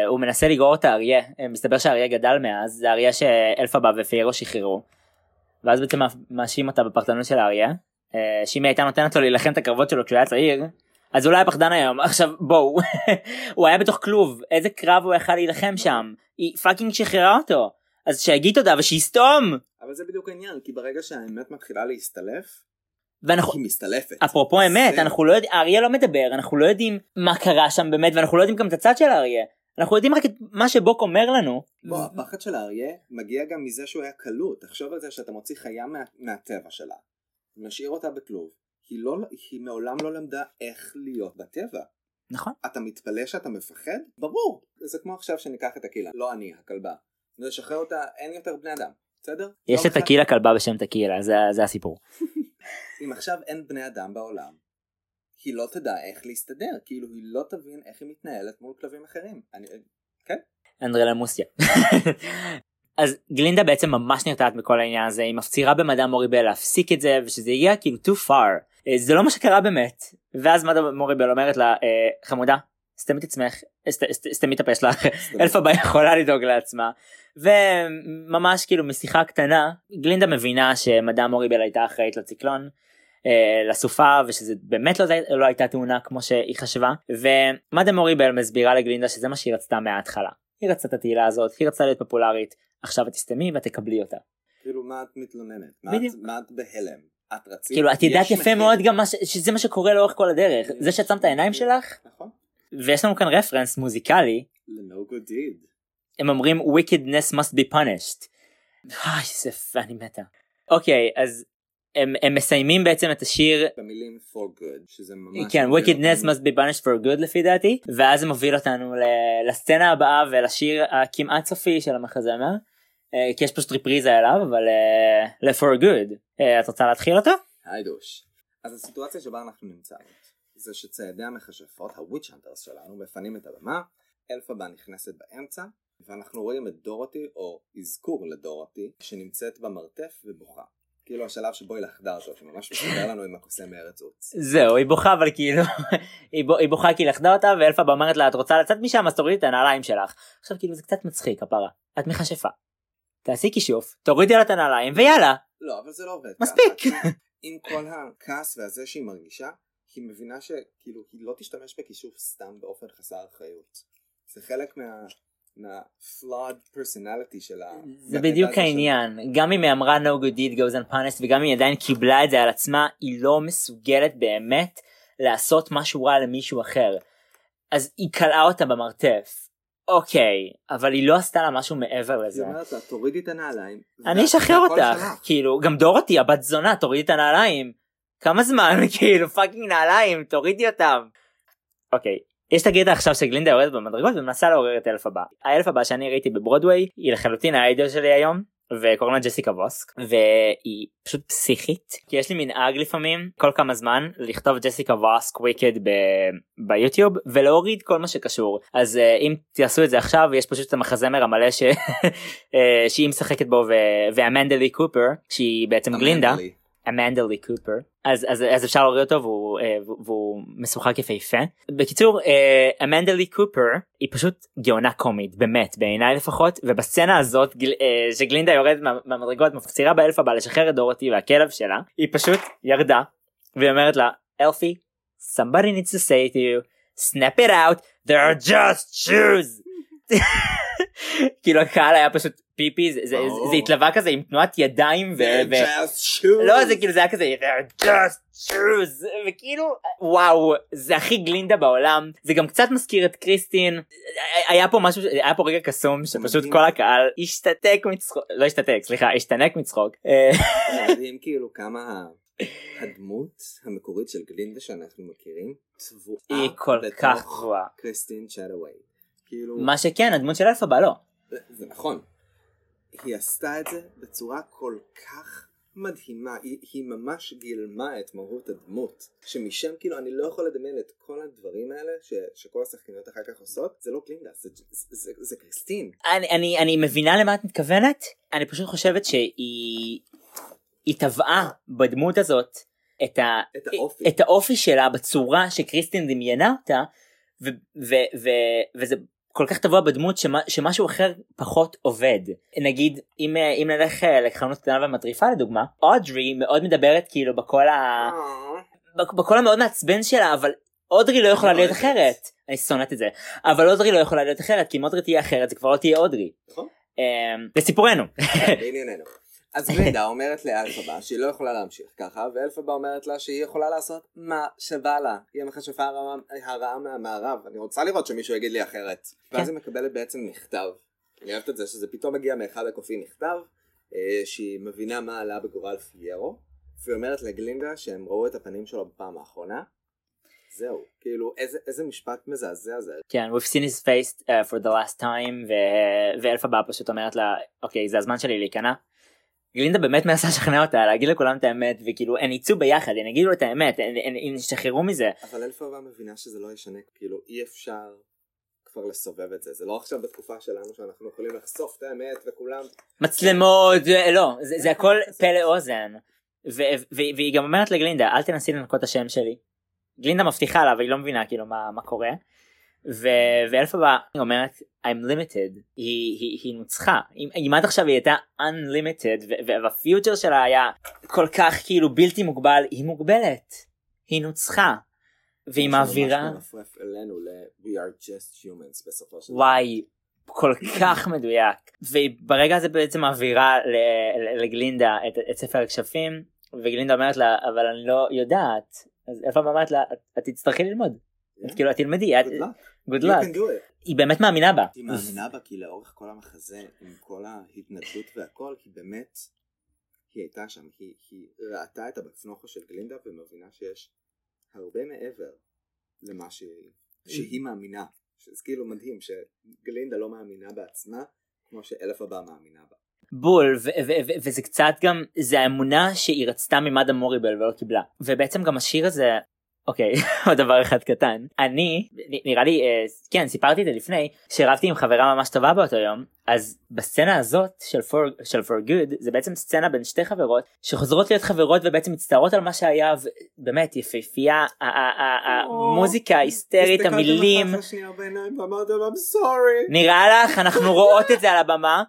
הוא מנסה לגרור את האריה. מסתבר שהאריה גדל מאז, זה האריה שאלפבה ופיירו שחררו. ואז בעצם מאשים אותה בפחדנות של האריה. שאם היא הייתה נותנת לו להילחם את הקרבות שלו כשהוא היה צעיר, אז הוא לא היה פחדן היום. עכשיו בואו. הוא היה בתוך כלוב. איזה קרב הוא יכל להילחם שם. היא פאקינג שחררה אותו. אז שיגיד תודה ושיסתום. אבל זה בדיוק העניין, כי ברגע שהאמת מתחילה להסתלף, ואנחנו, היא מסתלפת. אפרופו אמת, זה... אנחנו לא יודע, האריה לא מדבר, אנחנו לא יודעים מה קרה שם באמת, ואנחנו לא יודעים גם את הצד של האריה. אנחנו יודעים רק את מה שבוק אומר לנו. בוא, הפחד של האריה מגיע גם מזה שהוא היה קלות. תחשוב על זה שאתה מוציא חיה מה, מהטבע שלה. משאיר אותה בכלוב. היא, לא, היא מעולם לא למדה איך להיות בטבע. נכון. אתה מתפלא שאתה מפחד? ברור. זה כמו עכשיו שניקח את הקהילה. לא אני, הכלבה. נשחרר אותה, אין יותר בני אדם, בסדר? יש את תקילה כלבה בשם תקילה, זה הסיפור. אם עכשיו אין בני אדם בעולם, היא לא תדע איך להסתדר, כאילו היא לא תבין איך היא מתנהלת מול כלבים אחרים. אני, כן? אנדרלה מוסיה. אז גלינדה בעצם ממש נרתעת מכל העניין הזה, היא מפצירה במדאם מוריבל להפסיק את זה, ושזה יגיע כאילו too far. זה לא מה שקרה באמת. ואז מדאם מוריבל אומרת לה, חמודה, סתמי את עצמך, סתמי את הפה שלך, אלפאבה יכולה לדאוג לעצמה. וממש כאילו משיחה קטנה, גלינדה מבינה שמדאם מוריבל הייתה אחראית לציקלון, לסופה, ושזה באמת לא, לא הייתה תאונה כמו שהיא חשבה, ומדאם מוריבל מסבירה לגלינדה שזה מה שהיא רצתה מההתחלה. היא רצתה את התהילה הזאת, היא רצתה להיות פופולרית, עכשיו את תסתמי ואת תקבלי אותה. כאילו מה את מתלוננת? מה את בהלם? את רצית? כאילו את יודעת יפה מאוד גם שזה מה שקורה לאורך כל הדרך, זה שאת שמת העיניים שלך, ויש לנו כאן רפרנס מוזיקלי, ל-No Good Deed. הם אומרים wickedness must be punished. אה, יסף, אני מתה. אוקיי, אז הם, הם מסיימים בעצם את השיר במילים for good, שזה ממש כן, wickedness must be banished for good לפי דעתי, ואז זה מוביל אותנו לסצנה הבאה ולשיר הכמעט סופי של המחזמר, כי יש פשוט ריפריזה אליו, אבל ל-for good. את רוצה להתחיל אותו? היי דוש. אז הסיטואציה שבה אנחנו נמצאים, זה שצעדי המחשפות, הוויץ' האנטרס שלנו, מפנים את הבמה, אלפאבה נכנסת באמצע, ואנחנו רואים את דורותי, או אזכור לדורותי, שנמצאת במרתף ובוכה. כאילו השלב שבו היא לחדה אותו, שממש מסתדר לנו עם הקוסם מארץ עוץ. זהו, היא בוכה, אבל כאילו, היא בוכה כי היא לחדה אותה, ואלפאבה אומרת לה, את רוצה לצאת משם, אז תורידי את הנעליים שלך. עכשיו כאילו זה קצת מצחיק, הפרה. את מחשפה. תעשי כישוף, תורידי לה את הנעליים, ויאללה. לא, אבל זה לא עובד. מספיק. עם כל הכעס והזה שהיא מרגישה, היא מבינה שכאילו, היא לא תשתמש בכישוף סתם באופן חסר אחריות. זה חלק מה... מה flawed personality שלה. זה בדיוק העניין, גם אם היא אמרה no good deed goes unpunished, וגם אם היא עדיין קיבלה את זה על עצמה, היא לא מסוגלת באמת לעשות משהו רע למישהו אחר. אז היא קלעה אותה במרתף, אוקיי, אבל היא לא עשתה לה משהו מעבר לזה. היא אומרת לה, תורידי את הנעליים. אני אשחרר אותך, כאילו, גם דורותי, הבת זונה, תורידי את הנעליים. כמה זמן, כאילו, פאקינג נעליים, תורידי אותם. אוקיי. יש את הגדע עכשיו שגלינדה יורדת במדרגות ומנסה לעורר את אלפאבה. האלפאבה שאני ראיתי בברודווי, היא לחלוטין האידול שלי היום, וקוראים לה ג'סיקה ווסק, והיא פשוט פסיכית, כי יש לי מנהג לפעמים, כל כמה זמן, לכתוב ג'סיקה ווסק וויקד ב- ביוטיוב, ולהוריד כל מה שקשור. אז uh, אם תעשו את זה עכשיו, יש פשוט את המחזמר המלא ש... שהיא משחקת בו, ו- ואמנדה לי קופר, שהיא בעצם אמנדה גלינדה, לי. אמנדה לי קופר, אז, אז, אז אפשר להוריד אותו והוא, והוא, והוא משוחק יפהפה. בקיצור, אמנדה לי קופר היא פשוט גאונה קומית, באמת, בעיניי לפחות, ובסצנה הזאת שגלינדה יורדת מהמדרגות, מפצירה באלפאבה לשחרר את דורותי והכלב שלה, היא פשוט ירדה, והיא אומרת לה, אלפי, somebody needs to say to you, snap it out, they're just shoes. כאילו הקהל היה פשוט פיפי, זה התלווה כזה עם תנועת ידיים, לא, זה כאילו זה היה כזה וכאילו וואו, זה הכי גלינדה בעולם. זה גם קצת מזכיר את קריסטין. היה פה משהו, היה פה רגע קסום שפשוט כל הקהל השתתק מצחוק, לא השתתק, סליחה, השתנק מצחוק. מדהים כאילו כמה הדמות המקורית של גלינדה שאנחנו מכירים היא כל כך גרועה, קריסטין צ'נאוות'. מה שכן, הדמות של אלפאבה לא. זה נכון. היא עשתה את זה בצורה כל כך מדהימה. היא ממש גילמה את מהות הדמות. שמשם, כאילו, אני לא יכול לדמיין את כל הדברים האלה שכל השחקניות אחר כך עושות. זה לא גלינדה, זה קריסטין. אני מבינה למה את מתכוונת. אני פשוט חושבת שהיא טבעה בדמות הזאת את האופי שלה בצורה שקריסטין דמיינה אותה. ו- ו- ו- וזה כל כך טבוע בדמות שמה, שמשהו אחר פחות עובד. נגיד, אם, אם נלך לחנות קטנה ומטריפה לדוגמה, אודרי מאוד מדברת כאילו בכל ה... בכל המאוד מעצבן שלה, אבל אודרי לא יכולה להיות אחרת. אני שונאת את זה. אבל אודרי לא יכולה להיות אחרת, כי אם אודרי תהיה אחרת, זה כבר לא תהיה אודרי. לסיפורנו. בענייננו. אז גלינדה אומרת לאלפאבה שהיא לא יכולה להמשיך ככה, ואלפאבה אומרת לה שהיא יכולה לעשות מה שבא לה. היא המכשפה הרעה מהמערב, אני רוצה לראות שמישהו יגיד לי אחרת. ואז היא מקבלת בעצם מכתב. אני אוהבת את זה שזה פתאום מגיע מאחד הקופים מכתב, שהיא מבינה מה עלה בגורל פיירו, והיא אומרת לגלינדה שהם ראו את הפנים שלו בפעם האחרונה. זהו, כאילו איזה משפט מזעזע זה. כן, we've seen his face for the last time, ואלפאבה פשוט אומרת לה, אוקיי, זה הזמן שלי להיכנע. גלינדה באמת מנסה לשכנע אותה להגיד לכולם את האמת, וכאילו הן יצאו ביחד, הן יגידו את האמת, הן ישתחררו מזה. אבל אלפבה מבינה שזה לא ישנה, כאילו אי אפשר כבר לסובב את זה, זה לא עכשיו בתקופה שלנו שאנחנו יכולים לחשוף את האמת וכולם מצלמות, לא, זה הכל פלא אוזן. והיא גם אומרת לגלינדה, אל תנסי לנקות השם שלי. גלינדה מבטיחה לה, אבל היא לא מבינה כאילו מה קורה. ואלפבה אומרת I'm limited, היא, היא, היא נוצחה, אם עד עכשיו היא הייתה unlimited והפיוטר שלה היה כל כך כאילו בלתי מוגבל, היא מוגבלת, היא נוצחה, והיא מעבירה וואי כל כך מדויק, וברגע הזה בעצם מעבירה לגלינדה את ספר הכשפים, וגלינדה אומרת לה אבל אני לא יודעת, אז אלפבה אומרת לה את תצטרכי ללמוד, את כאילו את תלמדי, good luck. היא באמת מאמינה בה. היא מאמינה בה כי לאורך כל המחזה, עם כל ההתנדבות והכל, כי באמת היא הייתה שם, היא ראתה את הבצנוחה של גלינדה ומבינה שיש הרבה מעבר למה שהיא מאמינה. זה כאילו מדהים שגלינדה לא מאמינה בעצמה כמו שאלפבה מאמינה בה. בול, וזה קצת גם, זה האמונה שהיא רצתה ממאדם מוריבל ולא קיבלה. ובעצם גם השיר הזה אוקיי, עוד דבר אחד קטן. אני, נראה לי, כן, סיפרתי את זה לפני, שרבתי עם חברה ממש טובה באותו יום, אז בסצנה הזאת של For, של For Good, זה בעצם סצנה בין שתי חברות, שחוזרות להיות חברות ובעצם מצטערות על מה שהיה, ובאמת יפהפייה, המוזיקה היסטרית, המילים. נראה לך, אנחנו רואות את זה על הבמה,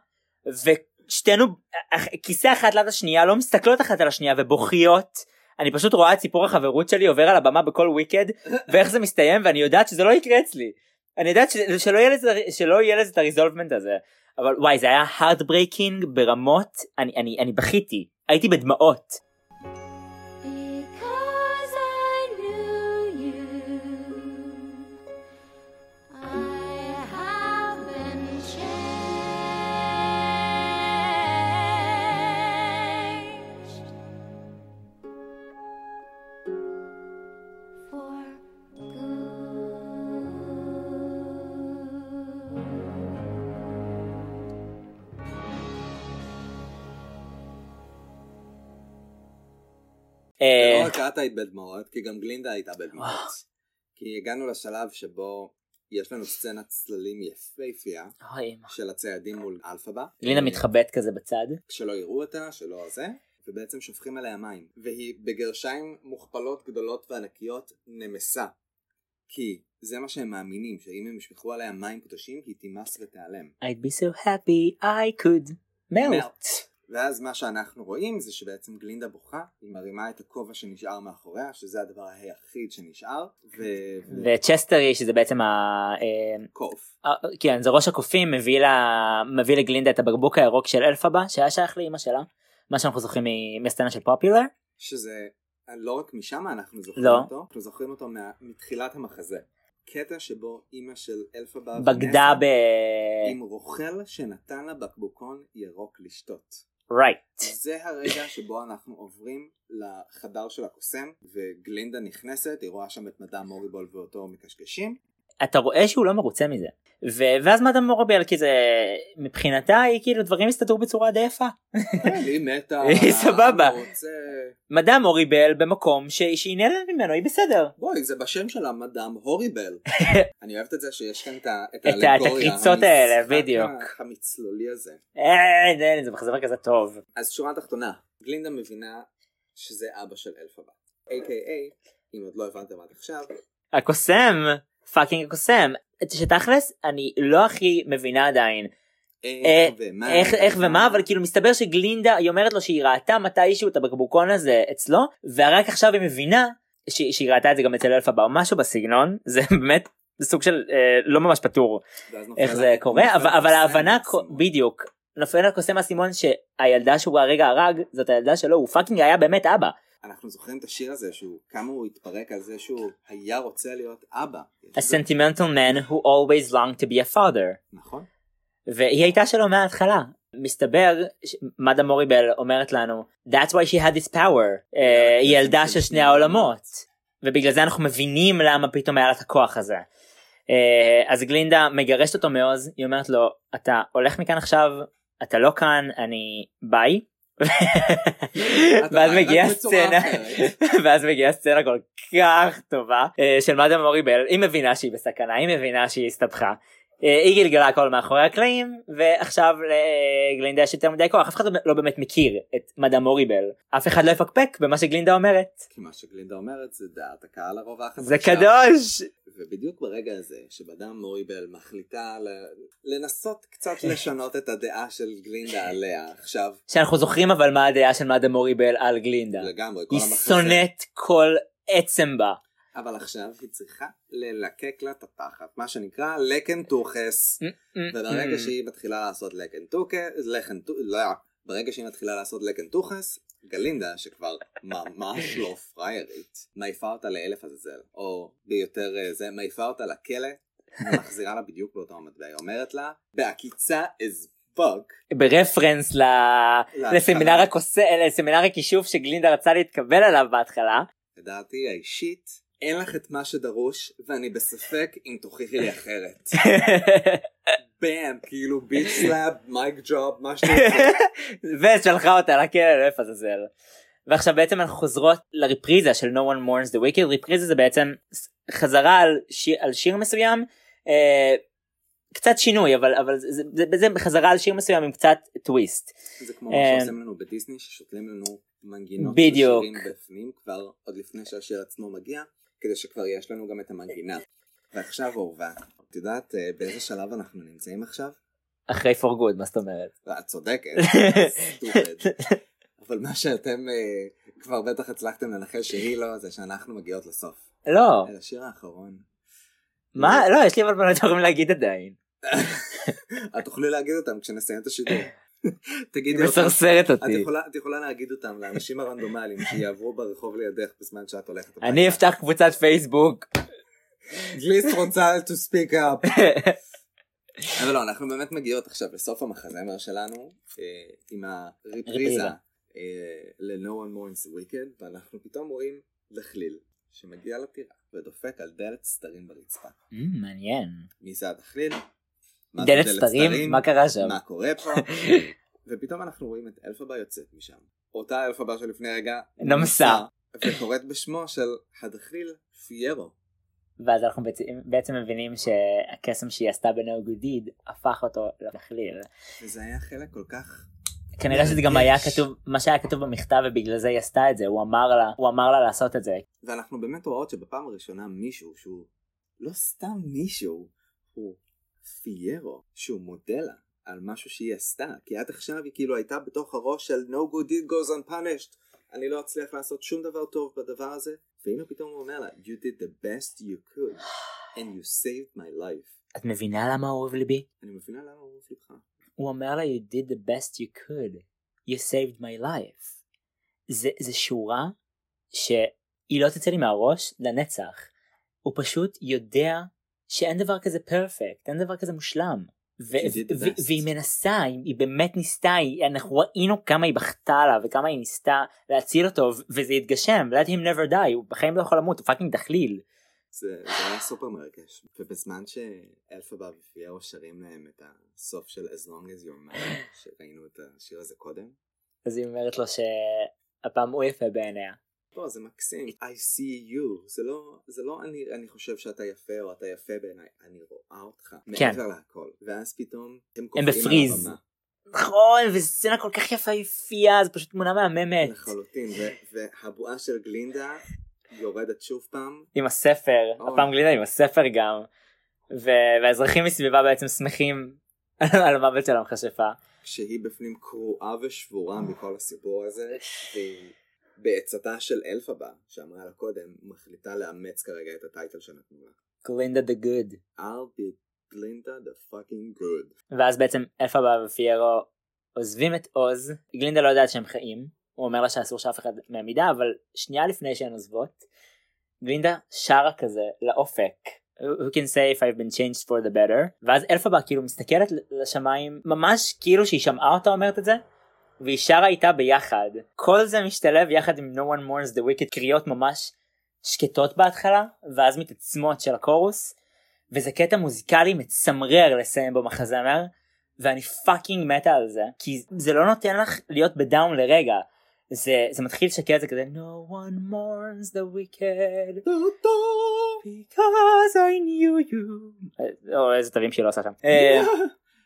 ושתינו, כיסא אחת ליד השנייה, לא מסתכלות אחת על השנייה, ובוכיות. אני פשוט רואה את סיפור החברות שלי עובר על הבמה בכל וויקד, ואיך זה מסתיים, ואני יודעת שזה לא יקרה אצלי. אני יודעת שלא יהיה לזה את הריזולבמנט הזה. אבל וואי, זה היה heartbreaking ברמות, אני, אני, אני בכיתי, הייתי בדמעות. לא רק אתה היית בדמעות, כי גם גלינדה הייתה בדמעות, כי הגענו לשלב שבו יש לנו סצנת צללים יפהפייה של הצעדים מול אלפבה, גלינדה מתחבאת כזה בצד כשלא יראו אותה, שלא זה, ובעצם שופכים עליה מים, והיא בגרשיים מוכפלות גדולות וענקיות נמסה, כי זה מה שהם מאמינים, שאם הם ישפכו עליה מים קדושים היא תימס ותיעלם. I'd be so happy I could melt. ואז מה שאנחנו רואים זה שבעצם גלינדה בוכה, היא מרימה את הכובע שנשאר מאחוריה, שזה הדבר היחיד שנשאר, ו... וצ'סטרי, שזה בעצם ה... קוף. כן, זה ראש הקופים, מביא לה... מביא לגלינדה את הבקבוק הירוק של אלפבה, שהיה שייך לאמא שלה, מה שאנחנו זוכרים מהסצנה של פופולר. שזה לא רק משם אנחנו זוכרים לא. אותו, אנחנו זוכרים אותו מה... מתחילת המחזה. קטע שבו אמא של אלפבה בגדה ב... עם רוכל שנתן לה בקבוקון ירוק לשתות. Right. זה הרגע שבו אנחנו עוברים לחדר של הקוסם, וגלינדה נכנסת, היא רואה שם את מדאם מוריבול ואותו מקשקשים. אתה רואה שהוא לא מרוצה מזה. ו- ואז מדאם מוריבל, כי זה מבחינתה, היא כאילו דברים הסתדרו בצורה די יפה. היא מתה. היא סבבה. מדאם מוריבל במקום שהיא נהלת ממנו, היא בסדר. בואי, זה בשם שלה, מדאם הוריבל. אני אוהבת את זה שיש כאן את האלגוריה. את הקריצות האלה, בדיוק. המצלולי הזה. אין, זה מחזבר כזה טוב. אז שורה תחתונה, גלינדה מבינה שזה אבא של אלפבה. איי קיי איי, אם עוד לא הבנתם עד עכשיו. הקוסם. פאקינג הקוסם, שתכלס אני לא הכי מבינה עדיין איך ומה, אבל כאילו מסתבר שגלינדה, היא אומרת לו שהיא ראתה מתישהו את הבקבוקון הזה אצלו, ורק עכשיו היא מבינה שהיא ראתה את זה גם אצל אלפבה או משהו בסגנון, זה באמת סוג של לא ממש פתור איך זה קורה, אבל ההבנה בדיוק, נופל הקוסם הסימון שהילדה שהוא הרגע הרג זאת הילדה שלו, הוא פאקינג היה באמת אבא. אנחנו זוכרים את השיר הזה, שהוא, כמה הוא התפרק על זה שהוא היה רוצה להיות אבא. A sentimental man who always longed to be a father. נכון. והיא הייתה שלו מההתחלה. מסתבר, מדאם מוריבל אומרת לנו, That's why she had this power. היא ילדה של שני העולמות. ובגלל זה אנחנו מבינים למה פתאום היה לה את הכוח הזה. אז גלינדה מגרשת אותו מעוז, היא אומרת לו, אתה הולך מכאן עכשיו, אתה לא כאן, אני ביי. ואז מגיעה סצנה ואז מגיעה סצנה כל כך טובה של מאדם מוריבל. היא מבינה שהיא בסכנה, היא מבינה שהיא הסתבכה, היא גלגלה הכל מאחורי הקלעים, ועכשיו לגלינדה יש יותר מדי כוח. אף אחד לא באמת מכיר את מדאם מוריבל, אף אחד לא יפקפק במה שגלינדה אומרת, כי מה שגלינדה אומרת זה דעת הקהל הרוב החדשה, זה קדוש. ובדיוק ברגע הזה שמדאם מוריבל מחליטה לנסות קצת לשנות את הדעה של גלינדה עליה, עכשיו שאנחנו זוכרים אבל מה הדעה של מדאם מוריבל על גלינדה, לגמרי היא שונאת כל עצם בה, אבל עכשיו היא צריכה ללקק לה את התחת, מה שנקרא לקן תוכס. וברגע שהיא מתחילה לעשות לקן תוכס, גלינדה, שכבר ממש לא פריירית, מעיפה אותה לאלף הזזל, או ביותר זה, מעיפה אותה לכלא, ומחזירה לה בדיוק באותה המטבע. היא אומרת לה, בהקיצה אז בוק, ברפרנס לסמינר הכישוף שגלינדה רצה להתקבל עליו בהתחלה. לדעתי האישית, אין לך את מה שדרוש, ואני בספק אם תוכיחי לי אחרת. בם, כאילו ביץ' סלאב, מייק ג'וב, מה שאתה רוצה. ושלחה אותה לכלא, איפה זה זל. ועכשיו בעצם אנחנו חוזרות לריפריזה של No One Mourns the Wicked. ריפריזה זה בעצם חזרה על שיר, על שיר מסוים, אה, קצת שינוי, אבל, אבל זה, זה, זה, זה חזרה על שיר מסוים עם קצת טוויסט. זה כמו אה, מה שעושים לנו בדיסני, ששותלים לנו מנגינות ששירים בפנים כבר עוד לפני שהשיר עצמו מגיע, כדי שכבר יש לנו גם את המנגינה. ועכשיו אורבה, את יודעת באיזה שלב אנחנו נמצאים עכשיו? אחרי For Good, מה זאת אומרת? את צודקת, סטופד. אבל מה שאתם כבר בטח הצלחתם לנחש שהיא לא, זה שאנחנו מגיעות לסוף. לא. אל השיר האחרון. מה? לא, יש לי אבל בנות יכולים להגיד עדיין. את תוכלי להגיד אותם כשנסיים את השידור. תגידי אותם, את יכולה להגיד אותם לאנשים הרנדומליים שיעברו ברחוב לידך בזמן שאת הולכת. אני אפתח קבוצת פייסבוק, גליסט רוצה to speak up. אבל לא, אנחנו באמת מגיעות עכשיו לסוף המחזמר שלנו עם הריפריזה ל-No One Mourns the Wicked, ואנחנו פתאום רואים דחליל שמגיע לטירה ודופק על דלת סתרים ברצפה. מעניין מי זה הדחליל, דלת סתרים, מה קרה שם, מה קורה פה. ופתאום אנחנו רואים את אלפבה יוצאת משם, אותה אלפבה שלפני רגע נמסה, וקוראת בשמו של הדחליל פיירו. ואז אנחנו בעצם, בעצם מבינים שהקסם שהיא עשתה ב-No Good Deed הפך אותו לדחליל, וזה היה חלק כל כך, כנראה שזה גם היה כתוב, מה שהיה כתוב במכתב, ובגלל זה היא עשתה את זה, הוא אמר לה, הוא אמר לה לעשות את זה. ואנחנו באמת רואות שבפעם הראשונה מישהו שהוא לא סתם מישהו, הוא פיירו, שהוא מודה לה על משהו שהיא עשתה, כי עד עכשיו היא כאילו הייתה בתוך הראש של No Good Deed Goes Unpunished, אני לא אצליח לעשות שום דבר טוב בדבר הזה, והנה פתאום הוא אומר לה, You did the best you could and you saved my life. את מבינה למה הוא אוהב ליבי? אני מבינה למה הוא אוהב ליבך. הוא אומר לה, You did the best you could, you saved my life. זה, זה שורה שהיא לא תצא לי מהראש לנצח. הוא פשוט יודע שאין דבר כזה פרפקט, אין דבר כזה מושלם, והיא מנסה, היא באמת ניסתה, אנחנו ראינו כמה היא בכתה עליו וכמה היא ניסתה להציל אותו, וזה התגשם. Let him never die, הוא בחיים לא יכול למות, הוא פאקינג דחליל. זה היה סופר מרגש. ובזמן שאלפבה ופיירו שרים להם את הסוף של As Long As You're Mine, שראינו את השיר הזה קודם, אז היא אומרת לו שהפעם הוא יפה בעיניה. לא, זה מקסים. I see you. זה לא, זה לא אני, אני חושב שאתה יפה או אתה יפה בעיניי. אני רואה אותך. כן. מעבר להכל. ואז פתאום הם, הם בפריז. נכון, וסצנה כל כך יפה יפייה, זה פשוט תמונה מהממת. לחלוטין. והבועה של גלינדה יורדת שוב פעם. עם הספר. Oh. הפעם גלינדה עם הספר גם. ו- והאזרחים מסביבה בעצם שמחים על המוות של המכשפה. כשהיא בפנים קרועה ושבורה מכל הסיפור הזה. והיא... בעצתה של אלפבה, שאמרה לה קודם, מחליטה לאמץ כרגע את הטייטל שנתנו לה. גלינדה the good. I'll be Glinda the fucking good. ואז בעצם אלפבה ופיירו עוזבים את עוז. גלינדה לא יודעת שהם חיים. הוא אומר לה שאסור שאף אחד מעמידה, אבל שנייה לפני שהן עוזבות, גלינדה שרה כזה לאופק. Who can say if I've been changed for the better? ואז אלפבה כאילו מסתכלת לשמיים, ממש כאילו שהיא שמעה אותה אומרת את זה. והיא שרה איתה ביחד. כל זה משתלב יחד עם No One Mourns the Wicked, קריאות ממש שקטות בהתחלה ואז מתעצמות של הקורוס, וזה קטע מוזיקלי מצמרר לסיים במחזמר, ואני פאקינג מתה על זה, כי זה לא נותן לך להיות בדאון לרגע. זה, זה מתחיל שקט, זה כזה No one mourns the wicked because I knew you, או איזה תווים שהיא לא עושה שם.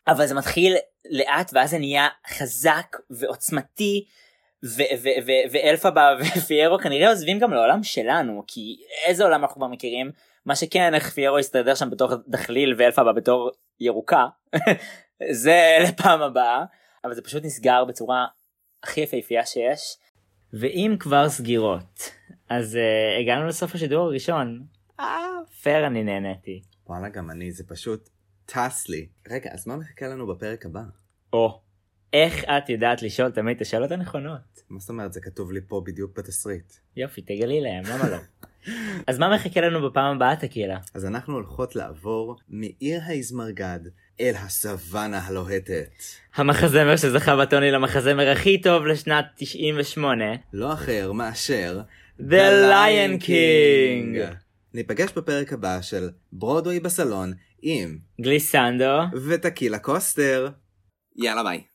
אבל זה מתחיל לאט ואז זה נהיה חזק ועוצמתי, ואלפבה ופיירו כנראה עוזבים גם לעולם שלנו, כי איזה עולם אנחנו כבר מכירים. מה שכן, איך פיירו יסתדר שם בתור דחליל ואלפבה בתור ירוקה, זה לפעם הבאה. אבל זה פשוט נסגר בצורה הכי יפהפייה שיש. ואם כבר סגירות, אז uh, הגענו לסוף השידור הראשון. אה, פייר, אני נהניתי. וואלה, גם אני, זה פשוט טס לי. רגע, אז מה מחכה לנו בפרק הבא? או, איך את יודעת לשאול תמיד את השאלות הנכונות? מה זאת אומרת? זה כתוב לי פה בדיוק בתסריט. יופי, תגלי להם, למה לא? אז מה מחכה לנו בפעם הבאה, תקילה? אז אנחנו הולכות לעבור מעיר האיזמרגד אל הסוואנה הלוהטת. המחזמר שזכה בטוני למחזמר הכי טוב לשנת תשעים ושמונה. לא אחר מאשר The, The Lion King. King. ניפגש בפרק הבא של ברודווי בסלון עם גליסנדו ותקילה קוסטר. יאללה ביי.